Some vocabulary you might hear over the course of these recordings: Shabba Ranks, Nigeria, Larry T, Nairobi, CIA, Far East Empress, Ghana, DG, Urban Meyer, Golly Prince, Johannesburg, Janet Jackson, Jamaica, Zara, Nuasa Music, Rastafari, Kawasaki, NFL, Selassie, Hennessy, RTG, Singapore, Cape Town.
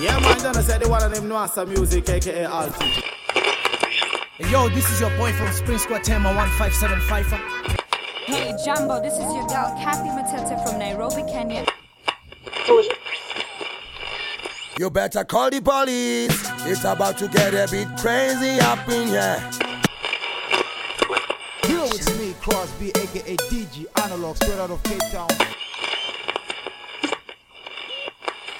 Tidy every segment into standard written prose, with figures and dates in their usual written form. Yeah, man, Donna said the one of them Nuasa Music, aka RTG. Hey, yo, this is your boy from Spring Squad, Tama 1575. Hey, Jumbo, this is your girl, Kathy Matelta from Nairobi, Kenya. You better call the police. It's about to get a bit crazy up in here. Here with me, Cross B, aka DG, analog, straight out of Cape Town.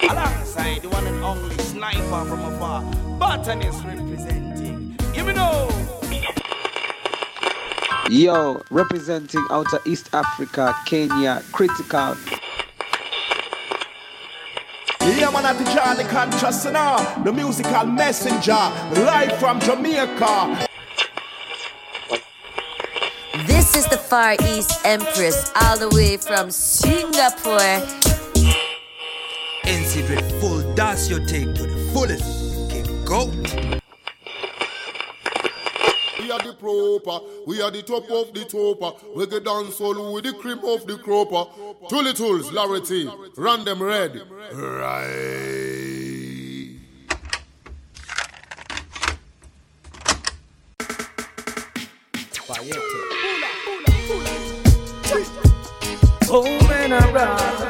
Alongside the one and only sniper from afar, botanist representing. Give me no! Yo, representing Outer East Africa, Kenya, critical. Yeah, man, at the Johnny Contrast now, the musical messenger, live from Jamaica. This is the Far East Empress, all the way from Singapore. Insipid full dance you take to the fullest. Keep going. We are the proper, we are the top of the topper. We get down solo with the cream of the cropper. Tuli Tools, Larry T, random red. Right. Oh, man, I ride.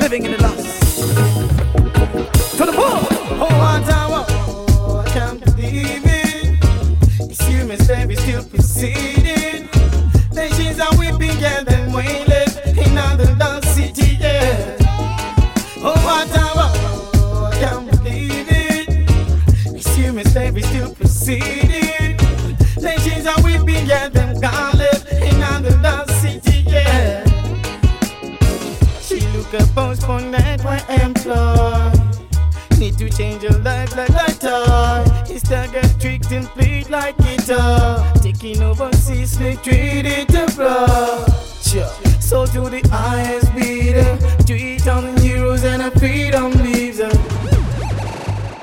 Living in the last. To the pool. Oh, I can't believe it. It's human slavery still proceeding. Nations are weeping and then we live in another dark city. Yeah. Oh, I can't believe it. It's human slavery still proceeding. Nations are weeping and then God live in another dark city. Yeah. The post for that my employ. Need to change your life like I thought. It's that girl tricked and played like guitar. Taking over Sicily, treated to blood. Sure. So to the highest bidder, 3,000 euros and a freedom leaves her.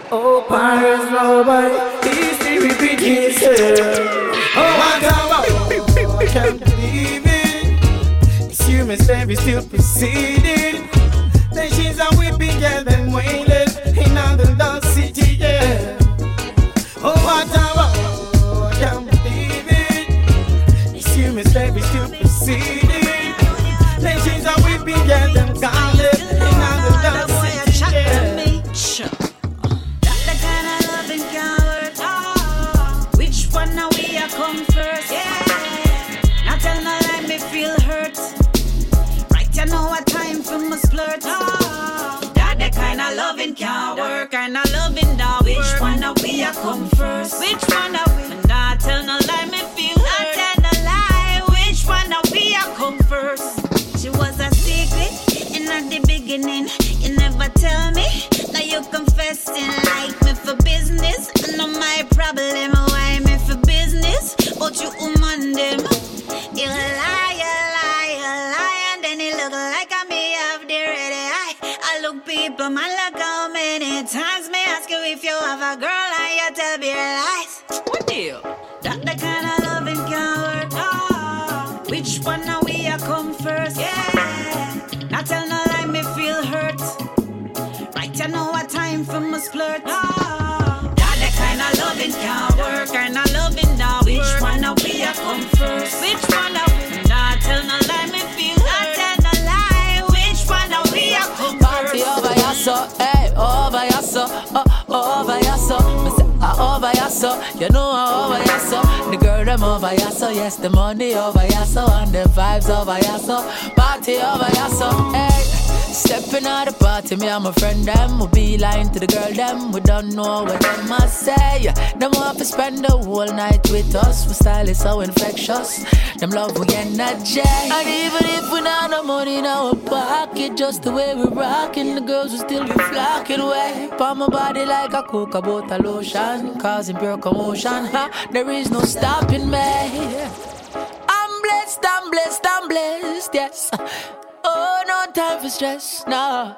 Oh, pirates, love, history repeats itself. Oh, I can't believe it. Human slavery still proceeding. Nations are weeping, yeah, then we live in another dark city, yeah. Oh, I can't believe it. It's human slavery still proceeding. Nations are weeping, yeah, then God live in another dark city, yeah. That's the kind of loving can work. Oh, which one are we are come first, yeah. Not tell no lie, me feel hurt. You know a time for my splurts. Oh, that the kind of loving can't work. Kind of loving now. Which one are we a come first? Which one are we? And I tell no lie, me feel hurt. I tell no lie. Which one are we a come first? She was a secret and at the beginning. You never tell me. Now you confessing. Like me for business. I know my problem. Why me for business? But you among them. You lie. People, man, look how many times me ask you if you have a girl and you tell me lies. What deal? That the kind of loving can't work. Oh, which one are we a come first? Yeah. Not tell no lie, me feel hurt. Right, you know a time for my splurt. Oh, that the kind of loving can't work. Kind of loving now. Which one are we a come first? Which one are we? Not tell no lie, me feel hurt. Party over yasso, hey, over yasso, over yasso. Me say over yasso, you know over yasso. The girl them over yasso, yes the money over yasso and the vibes over yasso. Party over yasso, hey. Stepping out the party, me and my friend them. We be lying to the girl them. We don't know what them must say. Them want to spend the whole night with us. We style is so infectious. Them love we energy. And even if we not no money in our pocket, just the way we rockin', the girls will still be flocking away. Palm my body like a coca butter lotion, causing pure commotion. Huh? There is no stopping me. I'm blessed, I'm blessed, I'm blessed. Yes. Oh, no time for stress, no.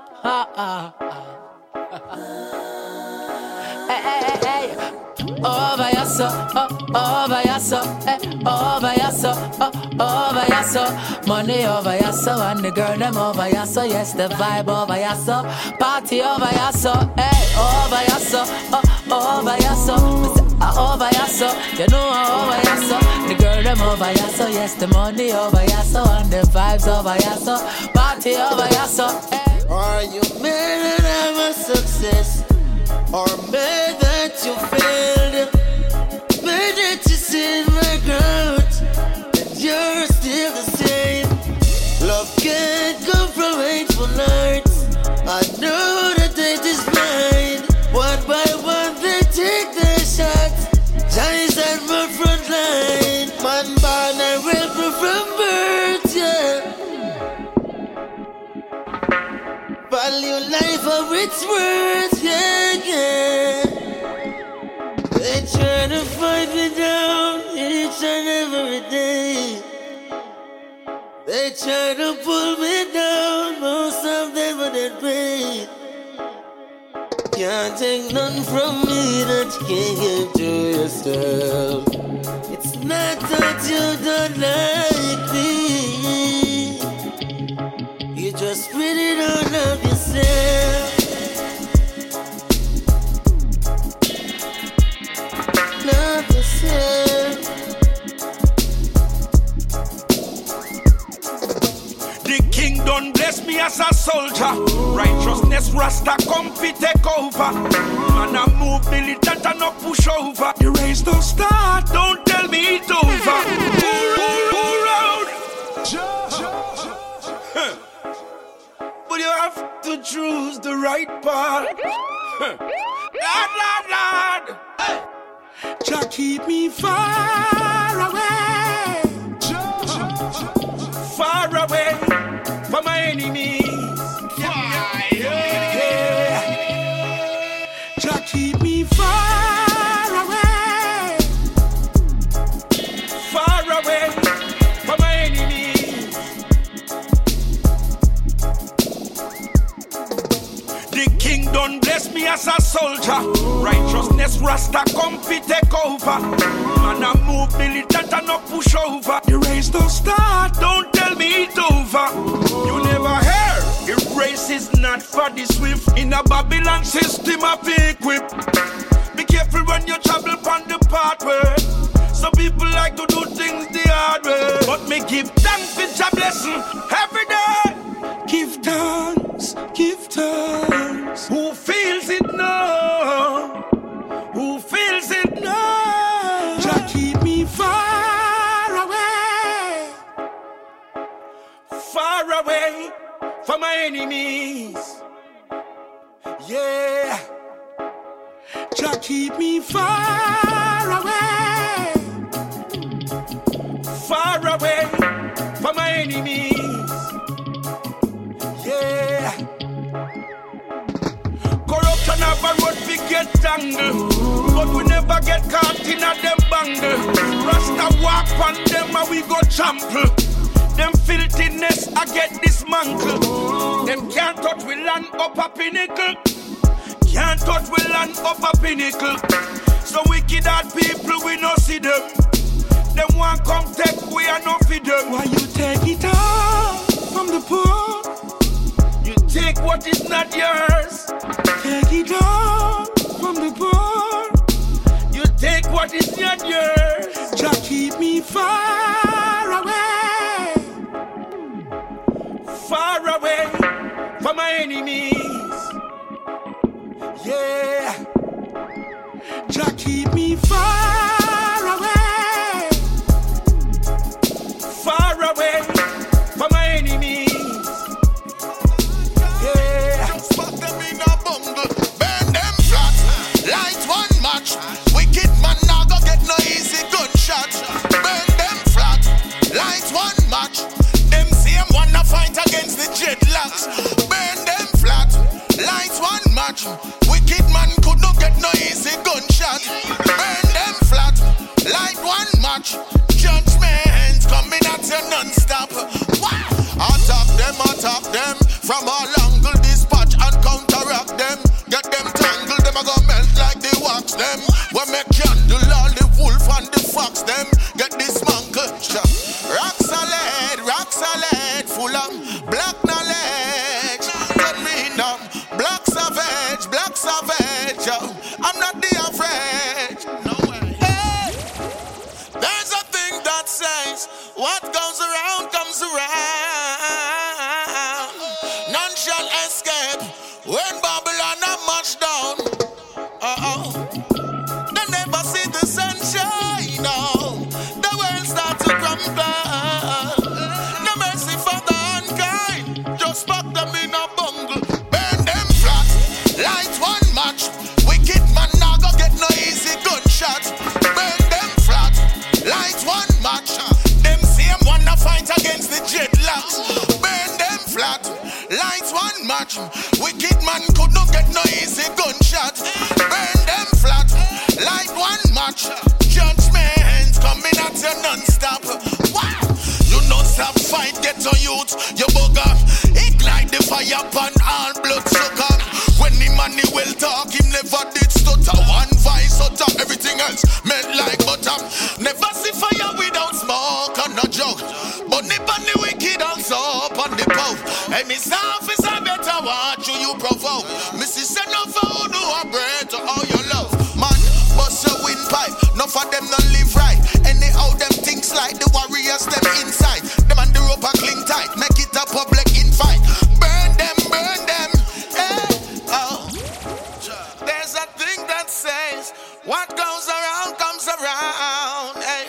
Money over yasso, and the girl them over yasso. Yes, the vibe over yasso, party over yasso. Hey, over yasso, over yasso, over yasso. You know over yasso, the girl them over yasso. Yes, the money over yasso, and the vibes over yasso, party over yasso. Hey. Are you made a success, or made that you failed? Made that you see my growth, and you're still the same. Love can't come from hateful nights. I know that they just blind. One by one they take their shots. Giants at my front line. Man born and raised from birth, yeah. Value life for its worth, yeah, yeah. They try to fight me down each and every day. They try to pull me down, most of them wouldn't pay. Can't take none from me that you can't give to yourself. It's not that you don't like me, you just really don't love yourself. Love yourself. The king don't bless me as a soldier. Righteousness Rasta come fi take over. Man I move militant and no push over. The race don't start, don't tell me it's over. Go round. But you have to choose the right path. Lord. Hey. Jah keep me far away, far away from my enemies. Yeah. Jah keep me far away, far away from my enemies. The king don't bless me as a soldier. Righteousness Rasta come fi take over. Man I move militant and no push over. The race don't start, don't tell me it's over. You never hear. The race is not for the swift. In a Babylon system I be equipped. Be careful when you travel upon the pathway. Some people like to do things the hard way. But me give thanks for your blessing every day. Give thanks, give thanks. Who feels it now? Who feels it now? Jah keep me far away, far away from my enemies. Yeah. Jah keep me far away, far away from my enemies. Yeah. Corruption of a road we get tangled, but we never get caught in a them bangle. Rasta walk on them and we go trample. Them filthiness I get dismantled. Them can't touch we land up a pinnacle. Can't touch we land up a pinnacle. So wicked hard people we no see them. Them want come take we are no feed them. Why you take it all from the poor? You take what is not yours. Take it all from the poor. You take what is not yours. Jah keep me far away, far away from my enemies. Yeah. Jah keep me far away, far away from my enemies. Wicked man now go get no easy gunshot. Burn them flat, light one match. Them same wanna fight against the dreadlocks. Burn them flat, light one match. Wicked man could not get no easy gunshot. Burn them flat, light one match. Judgment coming at you non-stop. Wow. Attack them from all angle dispatch. full of black knowledge. Get me in up, black savage, yo. I'm not the average. No way. Hey, there's a thing that says, what goes around comes around. None shall escape when Babylon are marched down. They never see the sunshine. No, the world starts to crumble. Fuck them in a bungle, burn them flat, light one match. Wicked man now go get no easy gunshot. Burn them flat, light one match. Them same wanna fight against the dreadlocks. Burn them flat, light one match. Wicked man could not get no easy gunshot. Burn them flat, light one match. Judgment coming at you non-stop. Wow, you don't stop fight, get to youth, you bugger. Fire pan all blood sucker. When the man he will talk, him never did stutter. One vice utter, everything else melt like butter. Never see fire without smoke and a joke. But nip on the wicked also up on the boat. Hey, Miss Officer, better watch who you provoke. Mrs. Enough who do a bread to all your love. Man, bust your windpipe. None of them not live right. Anyhow, them things like the warriors, them inside. Them and the rope are cling tight. Make it a public invite. What goes around comes around, hey.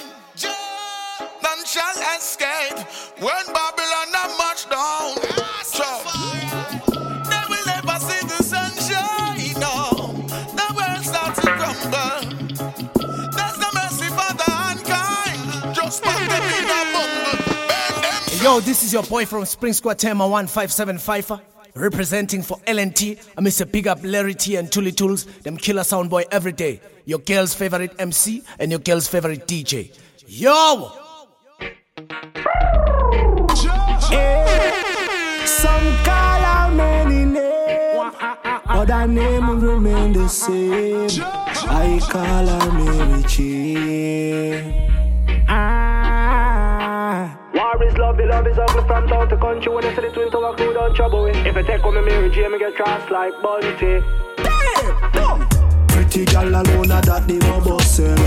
None shall escape when Babylon are marched down. So, they will never see the sunshine, no. The world starts to crumble. There's no mercy for the unkind. Just put them in a bumble. Burn them. Hey, yo, this is your boy from Spring Squad, Tama 1575. Representing for LNT, I miss a big up Larry T and Tuli Tools, them killer sound boy every day. Your girl's favorite MC and your girl's favorite DJ. Yo! Hey, some call out many names, other names remain the same. I call her Mary Jane. War is love is ugly from down the country. When I see the twin tower crew down trouble with. If I take on me Mary Jane, I get crossed like Bunty. Pretty girl alone at that name of bussin'.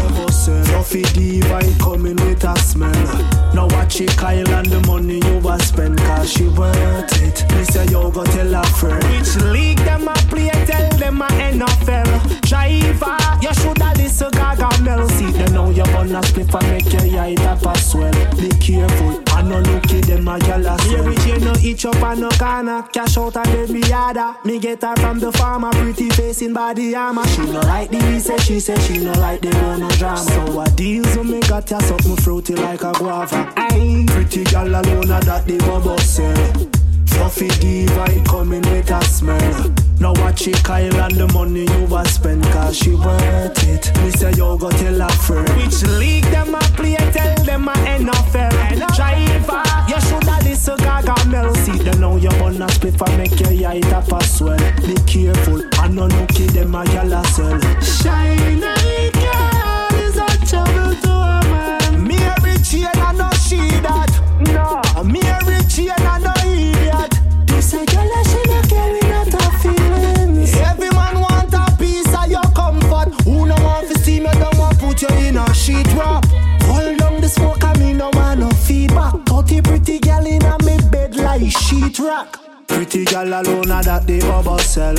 Coffee Diva coming with a smell. Now watch it Kyle and the money you was spend, cause she worth it. Me say yo go tell her friend. Which league them a play, tell them a NFL. Driver, you shoulda listen Gargamel. See them now you gonna spliff and make your eye tap a swell. Be careful, I no looky them a girl a swell. Mary Jane no itch up and no corner. Cash out and then me yada. Me get her from the farmer, pretty face in body armor. She no like the reason, she say she no like the no drama. So I deals when me got ya something fruity like a guava. Aye. Pretty girl alone that they go bustin'. Coffee Diva coming with a smell. Now watch it Kyle and the money you was spend, cause she worth it. Me say yo go tell her friend. Which league them a play, tell them a NFL. Driver, you shoulda listen Gargamel. See them now you wanna split for make your eye tap a swell. Be careful, I no looky them a yalla sell. Shine a light girl is a trouble to a man. Mary Jane I know she that. No, Mary Jane I know idiot. This a girl that she not carry not a feelings. Every man want a piece of your comfort. Who no want to see me, don't want put you in a sheet wrap. Hold on the smoke and me no want no feedback. 30 pretty girl in a me bed like sheet rock. Pretty girl alone that they oversell.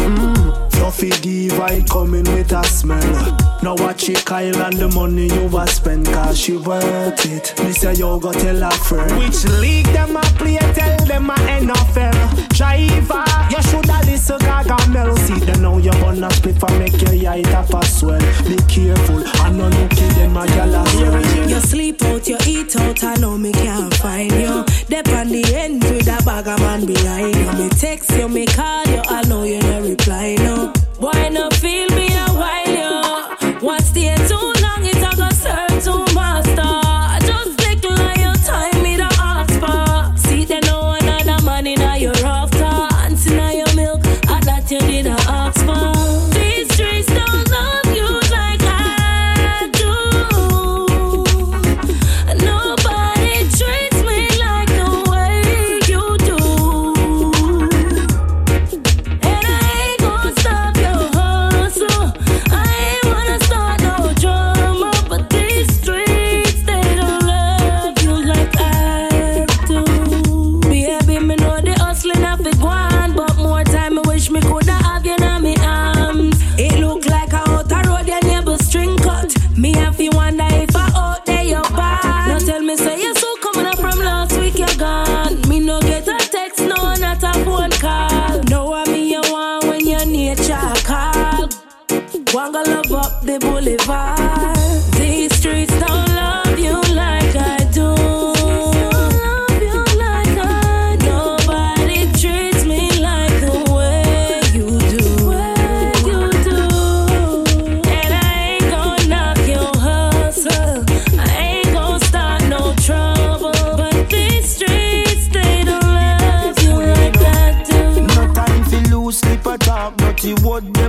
Fluffy Diva coming with a smell. Now watch it Kyle and the money you was spend, cause she worth it. Me say yo go tell her friend. Which league them a play, tell them a NFL. Driver, you shoulda listen Gargamel. See them now you wanna split for make your eye tap a swell. Be careful, I no looky them a gyal swell. You sleep out, you eat out, I know me can't find you. Dep on the end with a bag of man behind you. Me text you, me call you, I know you no reply no. Why no feel me a while yo? What stay too long, it a go serve too master. Just click on your time, me the hotspot. See there no another man in a your after. And see now your milk, I thought you did a hotspot. These trees don't love you like I do. Nobody treats me like the way you do.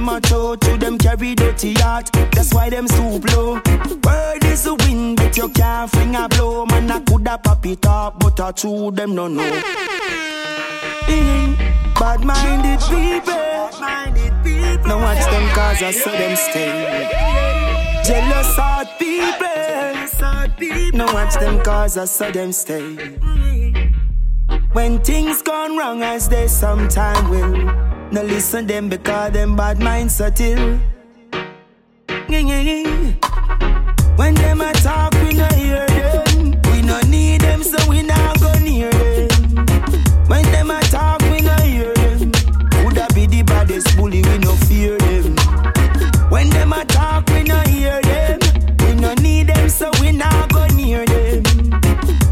them a show to them carry dirty heart. That's why them so blow. Bird is a wind, but you can't fling a blow. Man, I coulda pop it up, but I to them no know. Bad-minded people. Now watch them cause I see them stay. Jealous heart people. Now watch them cause I saw them stay. When things gone wrong as they sometime will, now listen them because them bad minds subtle. When them a talk we no hear them. We no need them so we now go near them. When them a talk we no hear them. Woulda be the baddest bully we no fear them. When them a talk we no hear them. We no need them so we now go near them.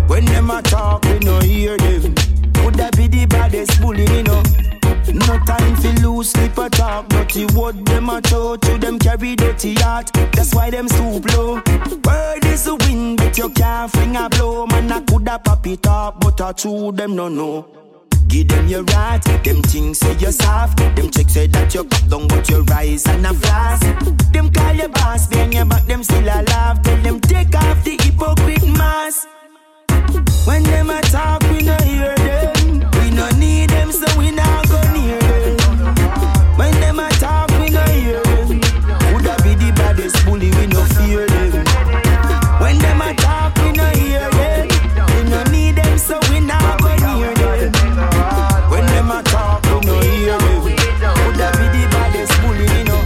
When them a talk we no hear them. Woulda be the baddest bully we no. No time for loose, slip a talk. Dirty word, them a show to them carry dirty heart. That's why them so blow. Bird is a wind, but you can't fling a blow. Man, I coulda pop it up, but I to them no know. Give them your right, them things say you're soft. Them chicks say that you cut down, but you rise and a flash. Them call your boss, bang your back, them still alive. Tell them take off the hypocrite mask. When them a talk, we no hear them. We no need them, so we now go near them. When them a talk, we no hear them. Woulda be the baddest bully, we no fear them. When them a talk, we no hear them. We no need them, so we now go near them. When them a talk, we no hear them. Woulda be the baddest bully, we no.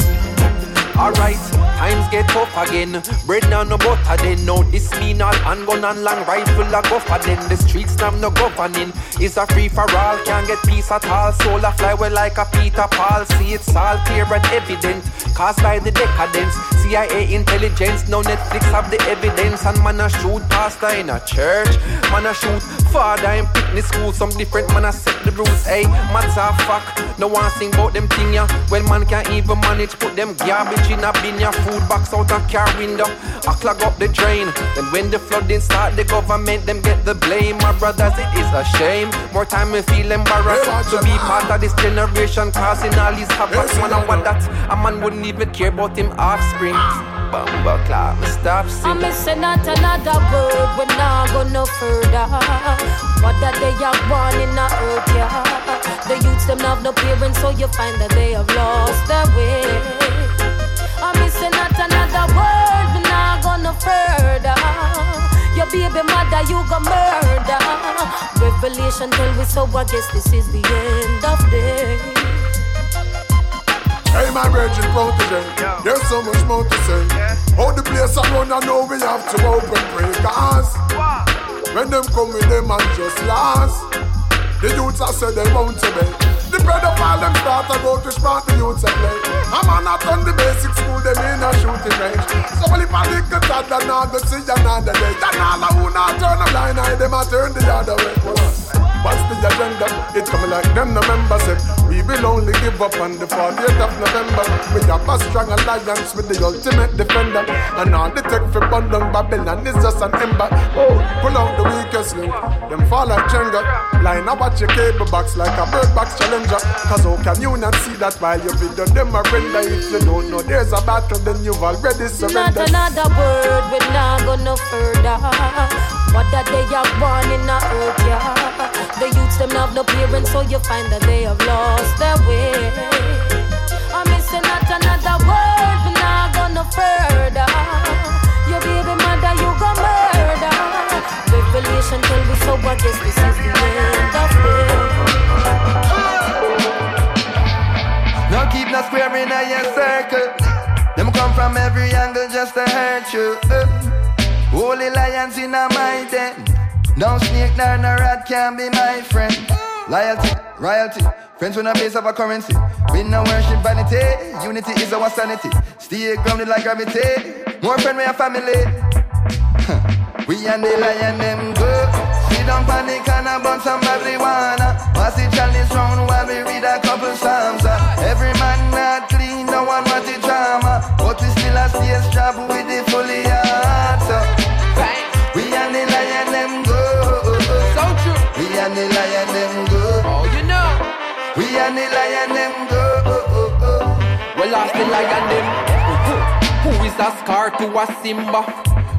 Alright. Times get tough again, bread and no butter then. Now this mean all handgun and long rifle a go for then. The streets now no governing, it's a free for all. Can't get peace at all, soul a fly well like a Peter Paul. See it's all clear and evident, caused by the decadence. CIA intelligence, now Netflix have the evidence. And man a shoot pastor in a church, man a shoot father in picnic school. Some different man a set the rules, hey. Man's a fuck, no one sing about them thing ya. Well man can't even manage, put them garbage in a bin ya. Food box out a car window, I clog up the drain. Then when the flooding start, the government them get the blame. My brothers, it is a shame. More time we feel embarrassed to be part of this generation causing all these havoc. Man, I want that. A man wouldn't even care about him offspring. Bumble clap, stop singing. I'm missing not another word. We're not going no further. What that they are born in the earth, yeah. The youths them have no parents, so you find that they have lost their way. I'm missing not another word, but now I go no further. Your baby mother, you go murder. Revelation till we sober, guess this is the end of day. Hey, my virgin proud today, yeah. There's so much more to say. Yeah. All the place I run, I know we have to open breakers. Wow. When them come with them, I'm just lost. The youths I said they want to be. The pedophile them start to go to spot the youths a play. A man not on the basic school, them in a shooting range. So if I lick a tad, then I go see another day. Then all I who not turn a blind eye, them I turn the other way. What's the agenda? It coming like them November said. We will only give up on the 48th of November. We have a strong alliance with the ultimate defender. And all the tech for Bundung Babylon is just an ember. Oh, pull out the weakest link, them fall like Jenga. Line up at your cable box like a bird box challenge. Cause how can you not see that while you video them a render? If you don't know there's a battle, then you've already surrendered. Not another word, we not go no further. What that they are born in a earth, yeah. The youths them have no parents, so you find that they have lost their way. I'm missing not another word, we not go no further. Your baby mother, you go murder. Revelation till we sober, guess this is the end of it. No keep no square in your circle. Them come from every angle just to hurt you. Holy lions in a my den. No snake nor no rat can be my friend. Loyalty, royalty, friends with no base of a currency. We no worship vanity, unity is our sanity. Stay grounded like gravity, more friend with your family. We and the lion them go. Don't panic and I burn some marijuana. Pass the chalice round while we read a couple psalms. Every man not clean, no one want the drama. But we still a stage job with the fully heart. We and the lion them go. So true. We and the lion them go. Oh, you know. We and the lion them go. we lost the lion them. Who is a scar to a Simba?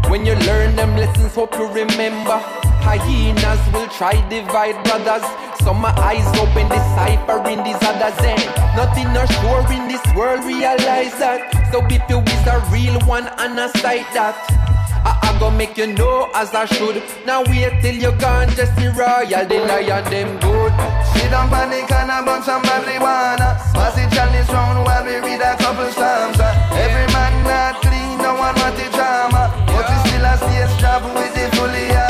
When you learn them lessons, hope you remember. Hyenas will try divide brothers. Some eyes open, deciphering these others. And nothing are sure in this world, realize that. So if you is a real one and a sight that, I go make you know as I should. Now wait till you're gone, just see royal, the lion them good. Sit on panic and a bunch of marijuana. Pass it on this round while we read a couple psalms. Every man not clean, no one want the drama. But you still a stage job with the fully heart.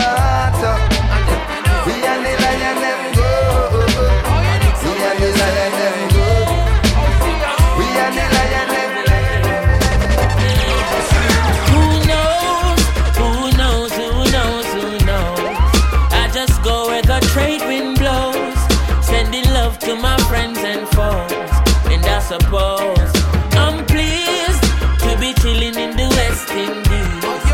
We and the lion them go. We and the lion them go. We and the lion them go. To my friends and foes, and I suppose I'm pleased to be chilling in the West Indies.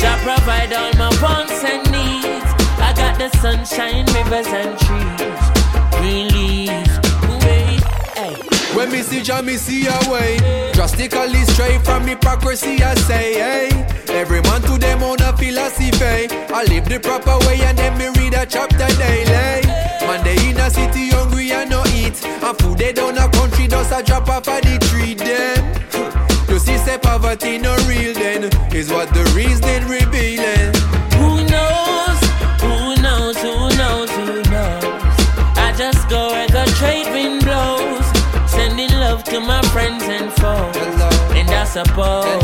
I provide all my wants and needs. I got the sunshine, rivers and trees. Release, wait, hey. When me see Jah, me see a way. Drastically straight from hypocrisy, I say, hey. Every man to them own a philosophy. I live the proper way and then me read a chapter daily. Man, they in a city hungry and no eat. And food they down a country does a drop off of the tree then. You see say poverty no real then is what the reason revealing. Who knows, who knows, who knows, who knows. I just go where the trade wind blows. Sending love to my friends and foes. And I suppose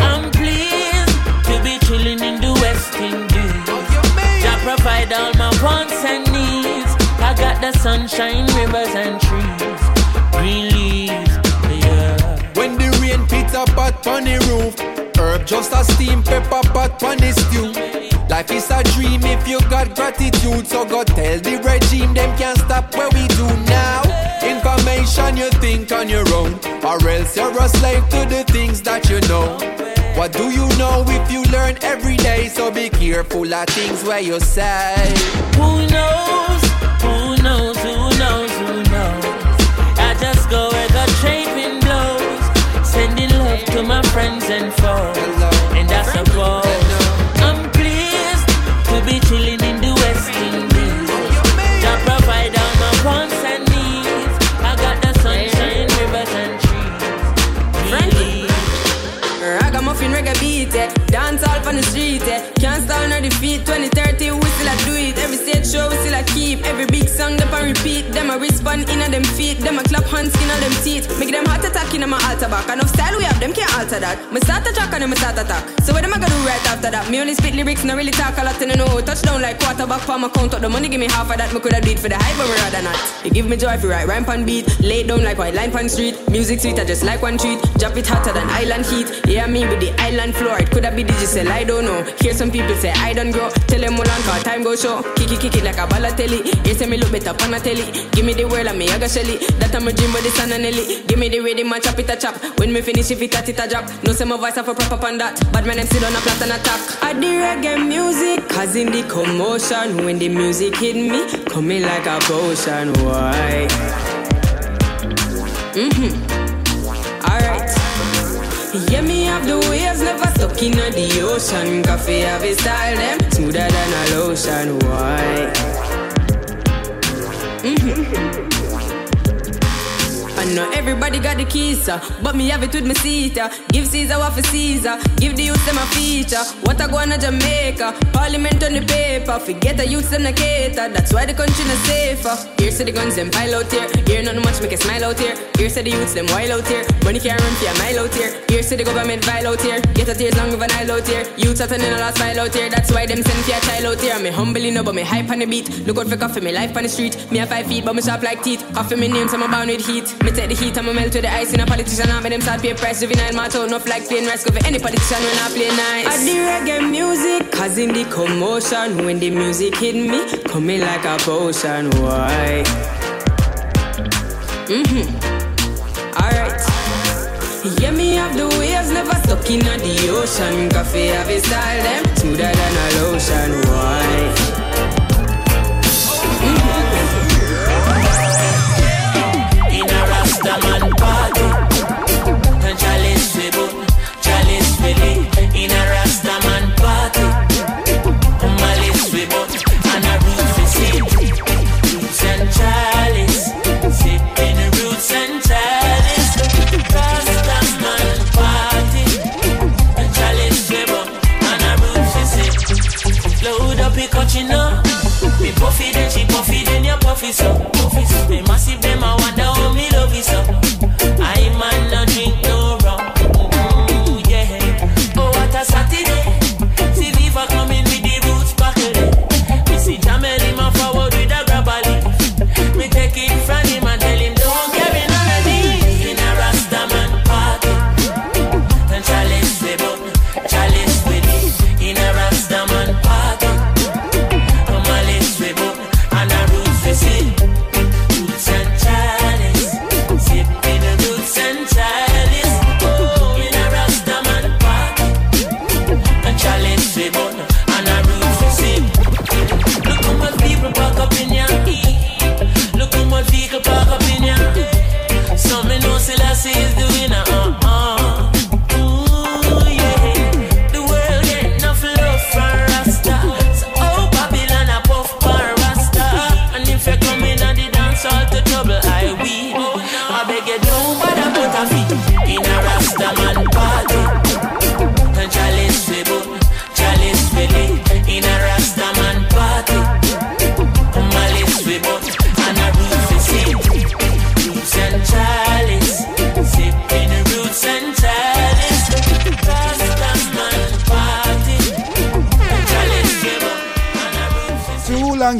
I'm pleased to be chilling in the West Indies. I provide all my wants and needs. I got the sunshine, rivers and trees. Release, yeah. When the rain pits a pot on the roof, herb just a steam pepper pot on the stew. Life is a dream if you got gratitude. So go tell the regime them can't stop what we do now. Information you think on your own, or else you're a slave to the things that you know. What do you know if you learn every day? So be careful of things where you say. Who knows? Who knows? Who knows? Who knows? I just go where the trade wind blows. Sending love to my friends and foes. And I suppose I'm pleased to be chilling in the West Indies. I provide all my wants and needs. I got the sunshine, rivers and trees. Ragamuffin reggae beat, eh? Dance all on the street, eh? Can't stall nor defeat. 2030 we still a do it. Every stage show we still a keep. Every big song them a repeat. Them a respond in on them feet. Them a clap hands skin on them teeth. Make them heart attack in on my altar back. Enough style we have them can't alter that. Me start attack and them start attack. So what them a gonna do right after that? Me only spit lyrics, no really talk a lot and I know. Touchdown like quarterback for my count up the money. Give me half of that. Me coulda do it for the hype but me rather not. You give me joy if you write rhyme pon beat. Lay down like white line pon street. Music sweet I just like one treat. Drop it hotter than island heat. Yeah, me with the island floor. It could have been digital, I don't know. Hear some people say I don't grow. Tell them all on cause time go show. Kick it like a ballatelli. You say me look better pan a telly. Give me the world and me yaga shelly. That I'm a dream with the sun and Nelly. Give me the way they man chop it a chop. When me finish if it at it a drop. No say my voice off a proper pan that. But my name sit on a plat and attack. I do reggae music causing the commotion. When the music hit me, coming like a potion. Why? Alright. Yeah, me have the waves, never stuck in the ocean. Coffee have a style, them smoother than a lotion. Why? I know everybody got the keys, but me have it with my seat. Give Caesar what for Caesar, give the youth them a feature. What I go on to Jamaica, parliament on the paper. Forget the youth and the cater, that's why the country not safer. Here's to the guns them pile out here. Here not much make a smile out here. Here's to the youths them wild out here. Money can't run for a mile out here. Here's to the government vile out here. Get a tears long with an aisle out here. Youths are turning a last mile out here. That's why them send for a child out here. Me humbly know but me hype on the beat. Look out for coffee, me life on the street. Me have 5 feet but me sharp like teeth. Coffee me name so I'm bound with heat. Me take the heat and me melt with the ice. In a politician and me them start pay price. Juvenile mouth out, enough like plain rice. Go for any politician when I play nice. I do reggae music causing the commotion. When the music hit me, coming like a potion. Why? Alright. Yeah, me have the waves, never stuck in the ocean. Coffee have a style, them smoother than a lotion. Why? Rastaman party. it so. They massive, they my wonder how me love it so. I man no drink no rum. Ooh, yeah. Oh, what a Saturday. See Viva coming with the roots back there. Me see Jamel in my forward with a grab a leaf. Me take it from him and tell him don't carry no ready. In a Rastaman party. Then chalice the button, chalice with it. In a Rastaman party.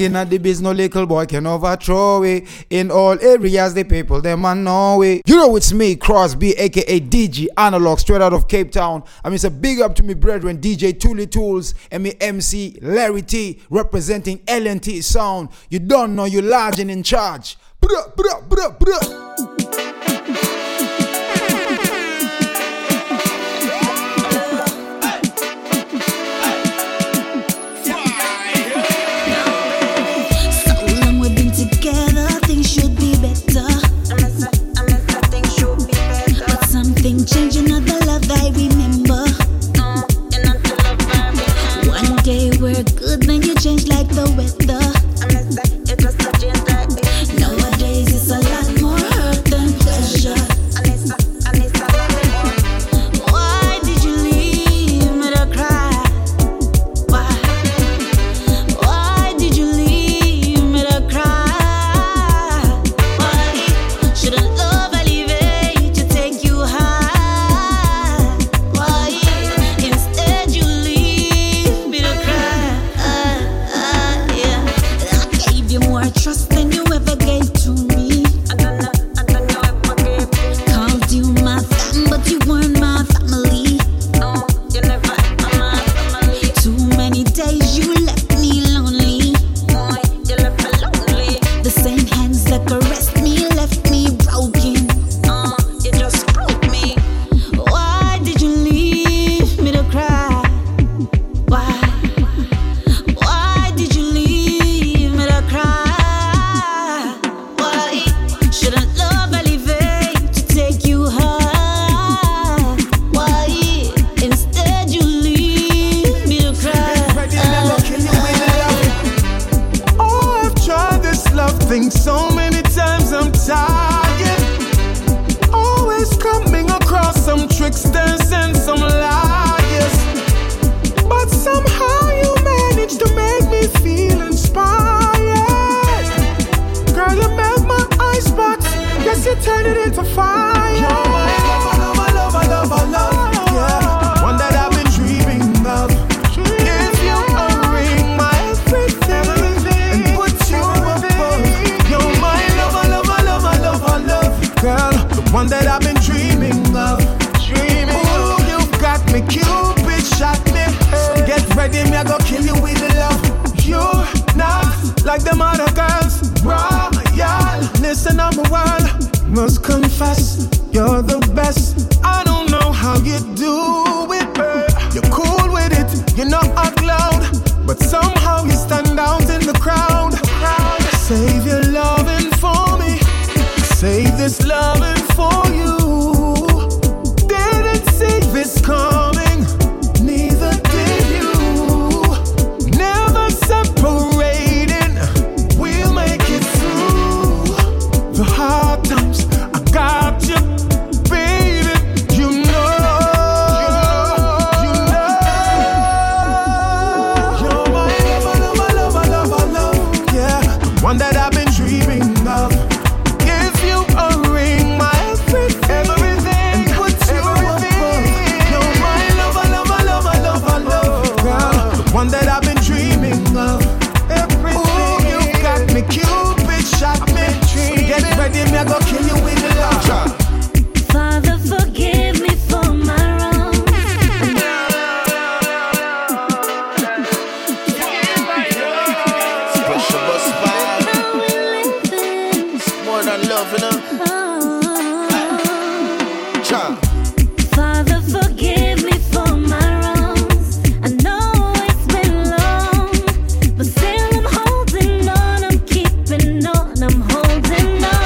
In the business, no little boy can overthrow it. In all areas, the people, them man know it. You know it's me, Cross B, aka DG, analog, straight out of Cape Town. I mean, it's a big up to me brethren, DJ Tuli Tools, and me MC Larry T, representing LNT sound. You don't know you large and in charge. Bruh, bruh, bruh, bruh. dreaming of. Give you a ring, my everything, and put you above. You're my lover, lover, lover, lover, lover, girl, the one that I've been dreaming of. Everything. Ooh, you got me, Cupid shot me. Get ready, me I go kill you with love. Father, forgive me for my wrongs. Special bus vibe. It's more than love, you know. Father, forgive me for my wrongs. I know it's been long, but still I'm holding on. I'm keeping on. I'm holding on.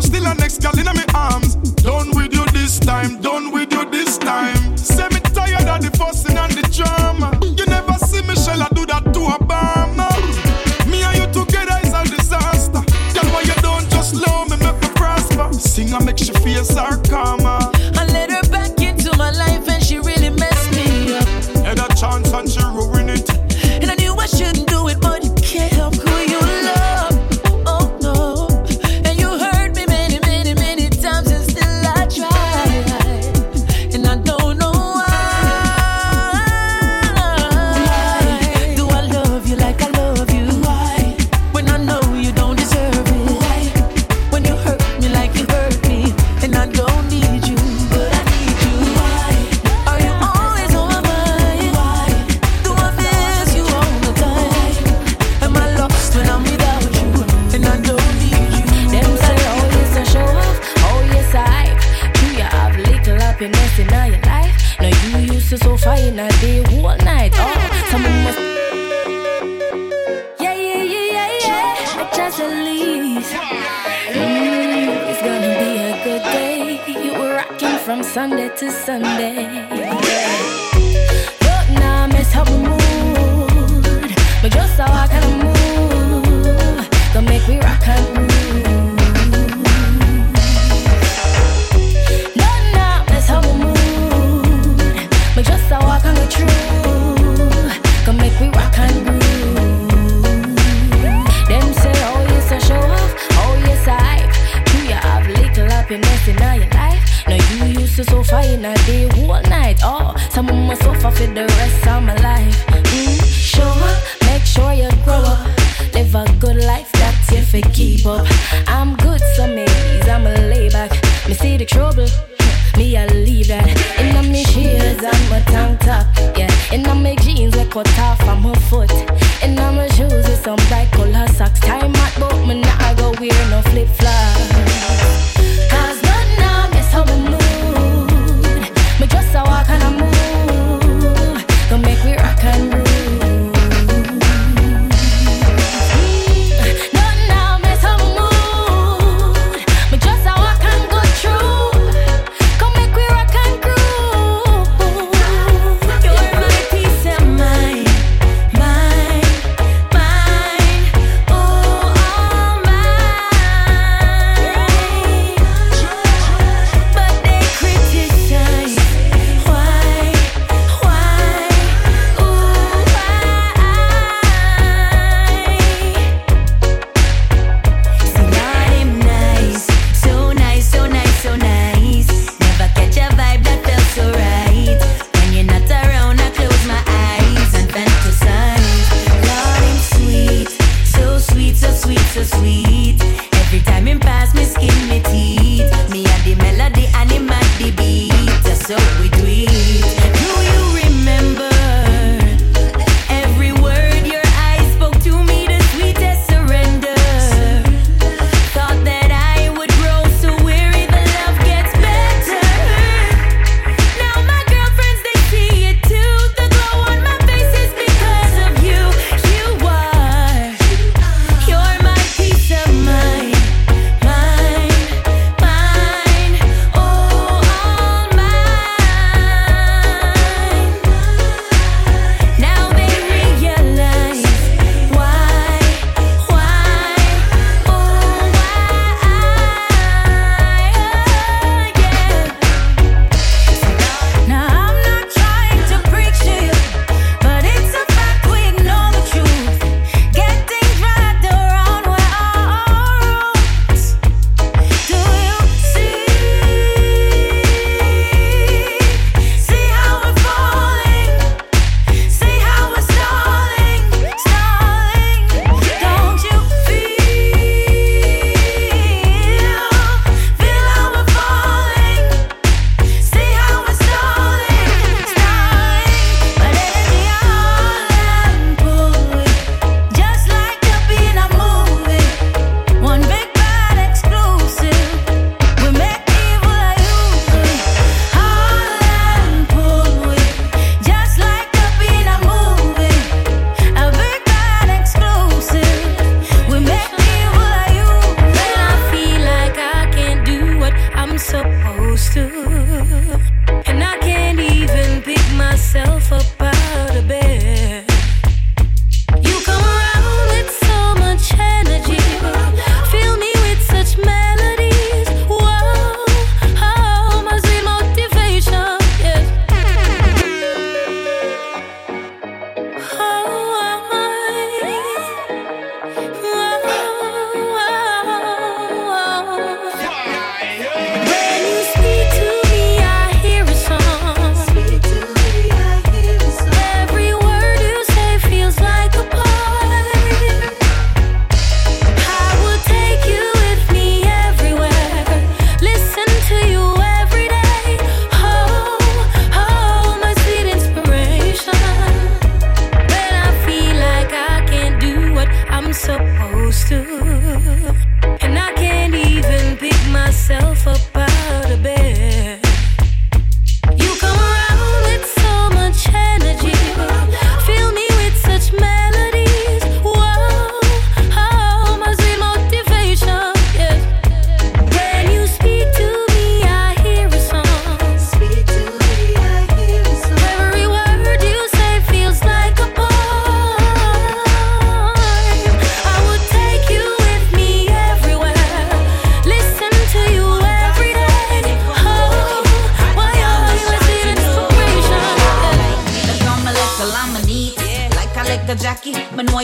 touch till the next girl in my arms. Done with you this time, done with you this time. Say me tired of the fussing and the drama. You never see me, shall I do that to a bomb? Me and you together is a disaster. Girl, why you don't just love me, make me prosper. Sing and make she feel sarcama. I let her back into my life and she really messed me up. Had a chance and she ruined it. And I knew I shouldn't do it, but you can't help who you love. Oh no. And you hurt me many, many, many times and still I tried. And I don't know why. Do I love you like I love you? Why? When I know you don't deserve it. Why? When you hurt me like you hurt me. And I don't need you, but I need you. Why? Are you always on my mind? Why? Do I miss you all the time? Am I lost when I'm without you? And I don't need you. Them say, oh yes I show off, oh yes I. Do you have little happiness in all your life? Now you used to so fine all day, all night. Oh, someone must. Yeah, yeah, yeah, yeah, yeah. I just at least. It's gonna be a good day. You were rocking from Sunday to Sunday. But now I miss how we mood. But just how I can move. Don't make me rock and move. No, now I miss how we mood. But just how I can go through. Don't make me rock and move. Them say, oh yes I show off, oh yes I. Do you have little happiness in all your life? Now you used to so fine all day, all night. Oh, some of my suffer for the rest of my life. Show up, make sure you grow up. Live a good life that you fi keep up. I'm good some days, I'ma lay back. Me see the trouble, me I leave that. In a me shears and my tank top, yeah. In a me jeans we cut off from my foot. In a my shoes with some bright color socks. Time out, but me nah go wear no flip flops. Cause nothing I miss how me mood. Me just a walk and I move. Don't make me rock and roll. Nothing I miss how me mood.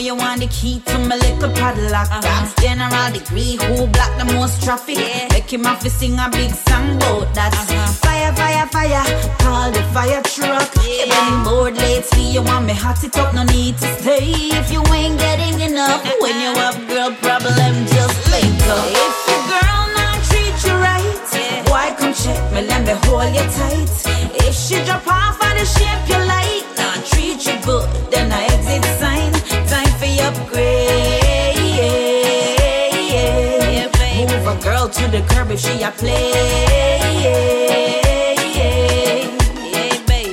you want the key to my little padlock. That's general degree, who block the most traffic? Yeah. Make him have to sing a big song about that. Fire, fire, fire, call the fire truck. Yeah. If I'm bored lately, you want me hot it up, no need to stay. If you ain't getting enough, when you up, girl, problem, just link up. If your girl not treat you right, why come check me, let me hold you tight. If she drop off on the shape you like, not treat you good, then I exit sign. Time for your upgrade, move a girl to the curb if she a play,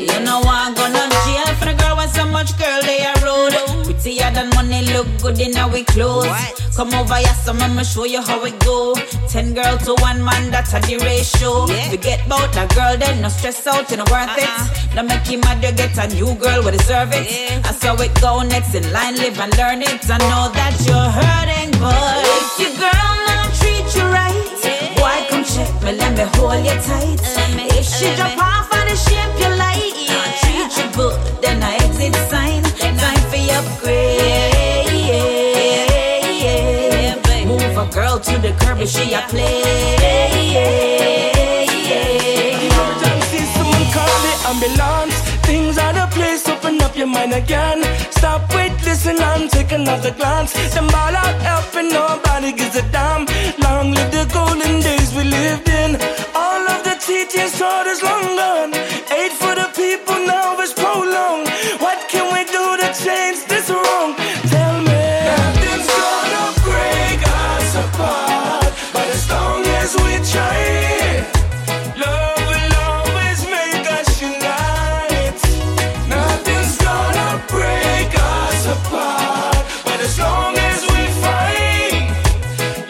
You know I'm gonna jail for the girl when so much girl they are road. Prettier than money, look good in how we clothes. Come over here, so I'ma show you how it go. 10 girls to 1 man, that's a the ratio. Forget about that girl, then no stress out, you know worth it. Now make him mad, you get a new girl, we deserve it. I saw it go next in line, live and learn it. I know that you're hurting, but if your girl not treat you right, why come check me, let me hold you tight. If she drop off on the shape you like, I treat you good, then I exit sign. Time for your upgrade. Girl to the curb and she a play. Emergency, someone call the ambulance. Things out of place, open up your mind again. Stop, wait, listen, and take another glance. Them all out helping, nobody gives a damn. Long live the golden days we lived in. All of the teaching taught is long gone. Aid for the people now is prolonged. What can we do to change this wrong? But as long as we try, love will always make us unite. Nothing's gonna break us apart. But as long as we fight,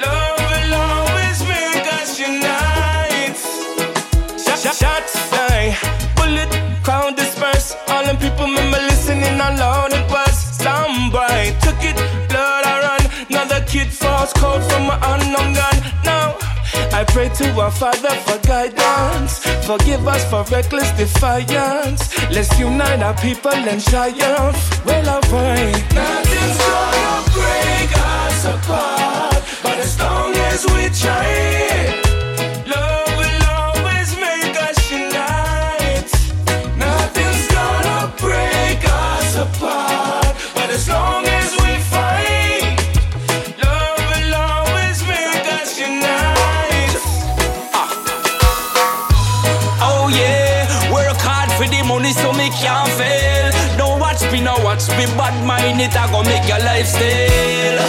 love will always make us unite. Shots fly, bullet, crowd disperse. All them people remember listening how loud it was. Somebody took it, blood I run. Another kid falls cold from an unknown gun. Now, I pray to our Father for guidance. Forgive us for reckless defiance. Let's unite our people and triumph. Well, our way. Nothing's gonna break us apart. But as long as we try, love will always make us unite. Nothing's gonna break us apart. But as long as we fight, so me can't fail. Don't watch me, now watch me. Bad mind it, I gon' make your life stale.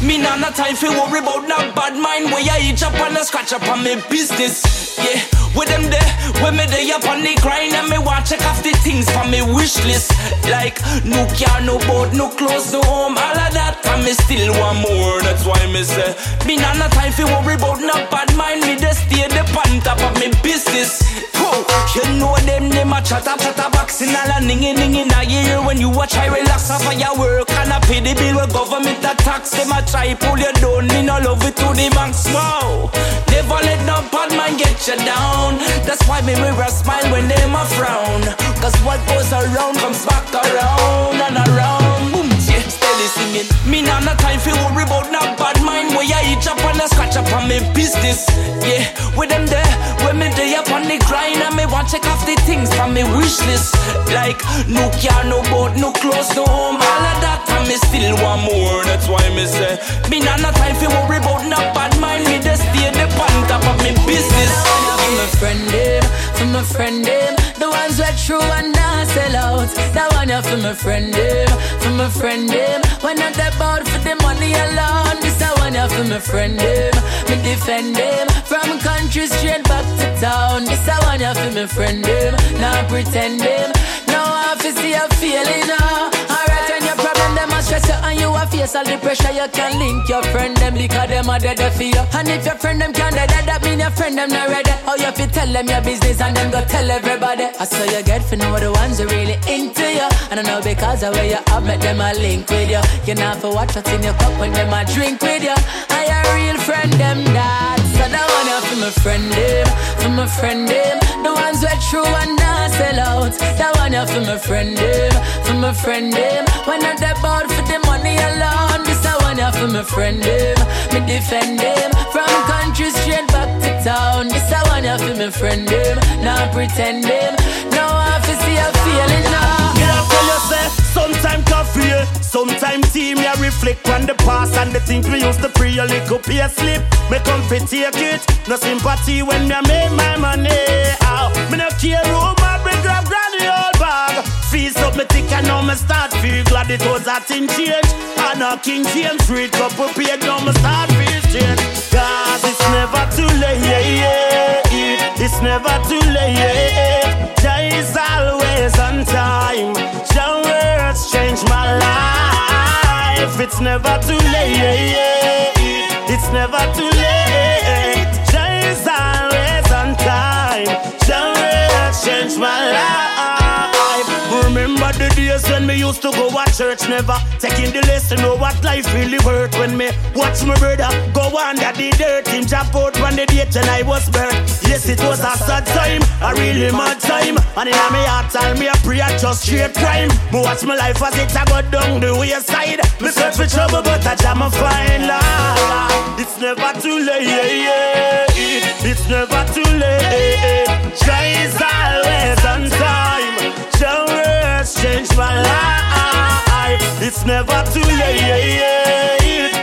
Me nah no time fi worry about that bad mind. Where you each up and a scratch up on me business. Yeah, with them there, when me day up on the grind. And me want check off the things from me wish list. Like, no car, no boat, no clothes, no home. All of that, and me still want more. That's why me say, me nah no time fi worry about that bad mind. Me just stay the on top of me business. You know them a chat up box in all a ning-a-ning-in a year. When you a try relax off of your work and a pay the bill with government a tax. Them a try pull you down, me no love it to the banks. Wow, never let no bad man get you down. That's why me wear a smile when them a frown. Cause what goes around comes back around and around. Boom, yeah, steady singing. Me nah no time fi worry about no bad mind. Where you each up and a scratch up on me business. Yeah, with them there, when me day up on the grind. And me check off the things from me wish list. Like, no car, no boat, no clothes, no home. All of that, and me still want more. That's why me say, me nah no time for worry about no bad mind. Me just stay the on top of me business. For my friend them, for my friend them, the ones that true and not sell out. That one up for my friend them, for my friend them. When not that bout for the money alone. This I one up for my friend them, me defend them. From country straight back to town. This I one up for my friend them, not pretend them. Now I have to see a feeling now. Alright, when your problem them a stress you and you a face all the pressure, you can link your friend them because them a dead for you. And if your friend them can't dead, that mean your friend them not ready. How you fi tell them your business and them go tell everybody. I saw you get for know the ones who really into you. And I know because of where you up, make them a link with you. You not for watch what's in your cup when them a drink with you. I a real friend them that. So that one you for my friend them, for my friend them. The ones Cause we're true and not sell out. That one here for my friend him, for my friend him. When I'm about for the money alone, this I one here for my friend him, me defend him. From country straight back to town, this I one here for my friend him, not pretend him. No I see a feeling now. Yeah, tell yourself, sometimes coffee, sometimes tea. Me I reflect on the past and the things we used to pre. A little pay slip, me come for take it. No sympathy when me I make my money. Ow, me no care who my bring grab granny old bag. Fees up me tick and now me start feel glad it was a thing change. And a King James read couple page now me start feel change. Cause it's never too late, yeah, yeah. It's never too late, yeah, yeah. Jah is always on time. Jah words change my life. It's never too late, yeah, yeah. It's never too late. Jah is always on time. Jah words change my life. Remember the days when me used to go at church, never taking the lesson to know what life really worth. When me watch my brother go under the dirt, him jump out when the date and I was birthed. Yes, it was a sad time, a really mad time. And in my heart, tell me a prayer just straight crime. Me watch my life as it a go down the wayside. Me search for trouble, but I jam a fine line. It's never too late. It's never too late. Jah is always on time. Jah words change my life. It's never too late.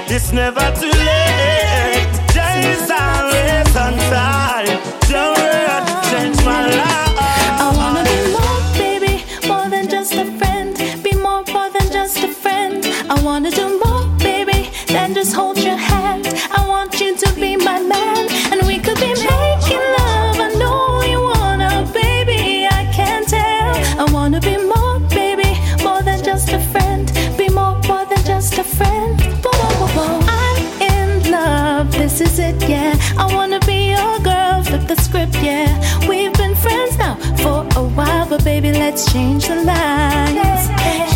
It's never too late. Jah is always on time. Jah words change my life. I wanna be loved, baby, more than just a friend. Be more than just a friend. I wanna do more, baby, than just hold your hand. I want you to be my man, and we could be making love. I know you wanna, baby, I can tell. I wanna be more, baby, more than just a friend. Be more than just a friend. I'm in love, this is it, yeah. I wanna be your girl, flip the script, yeah. We've been friends now for a while, but baby, let's change the lines.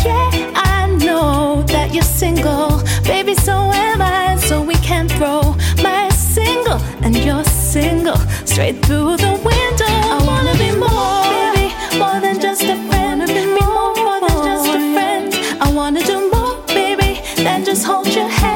Yeah, I know that you're single, baby, so am I, so we can throw my single and your single straight through the window. I wanna be more, baby, more than just a friend. Be more than just a friend. I wanna do more, baby, than just hold your hand.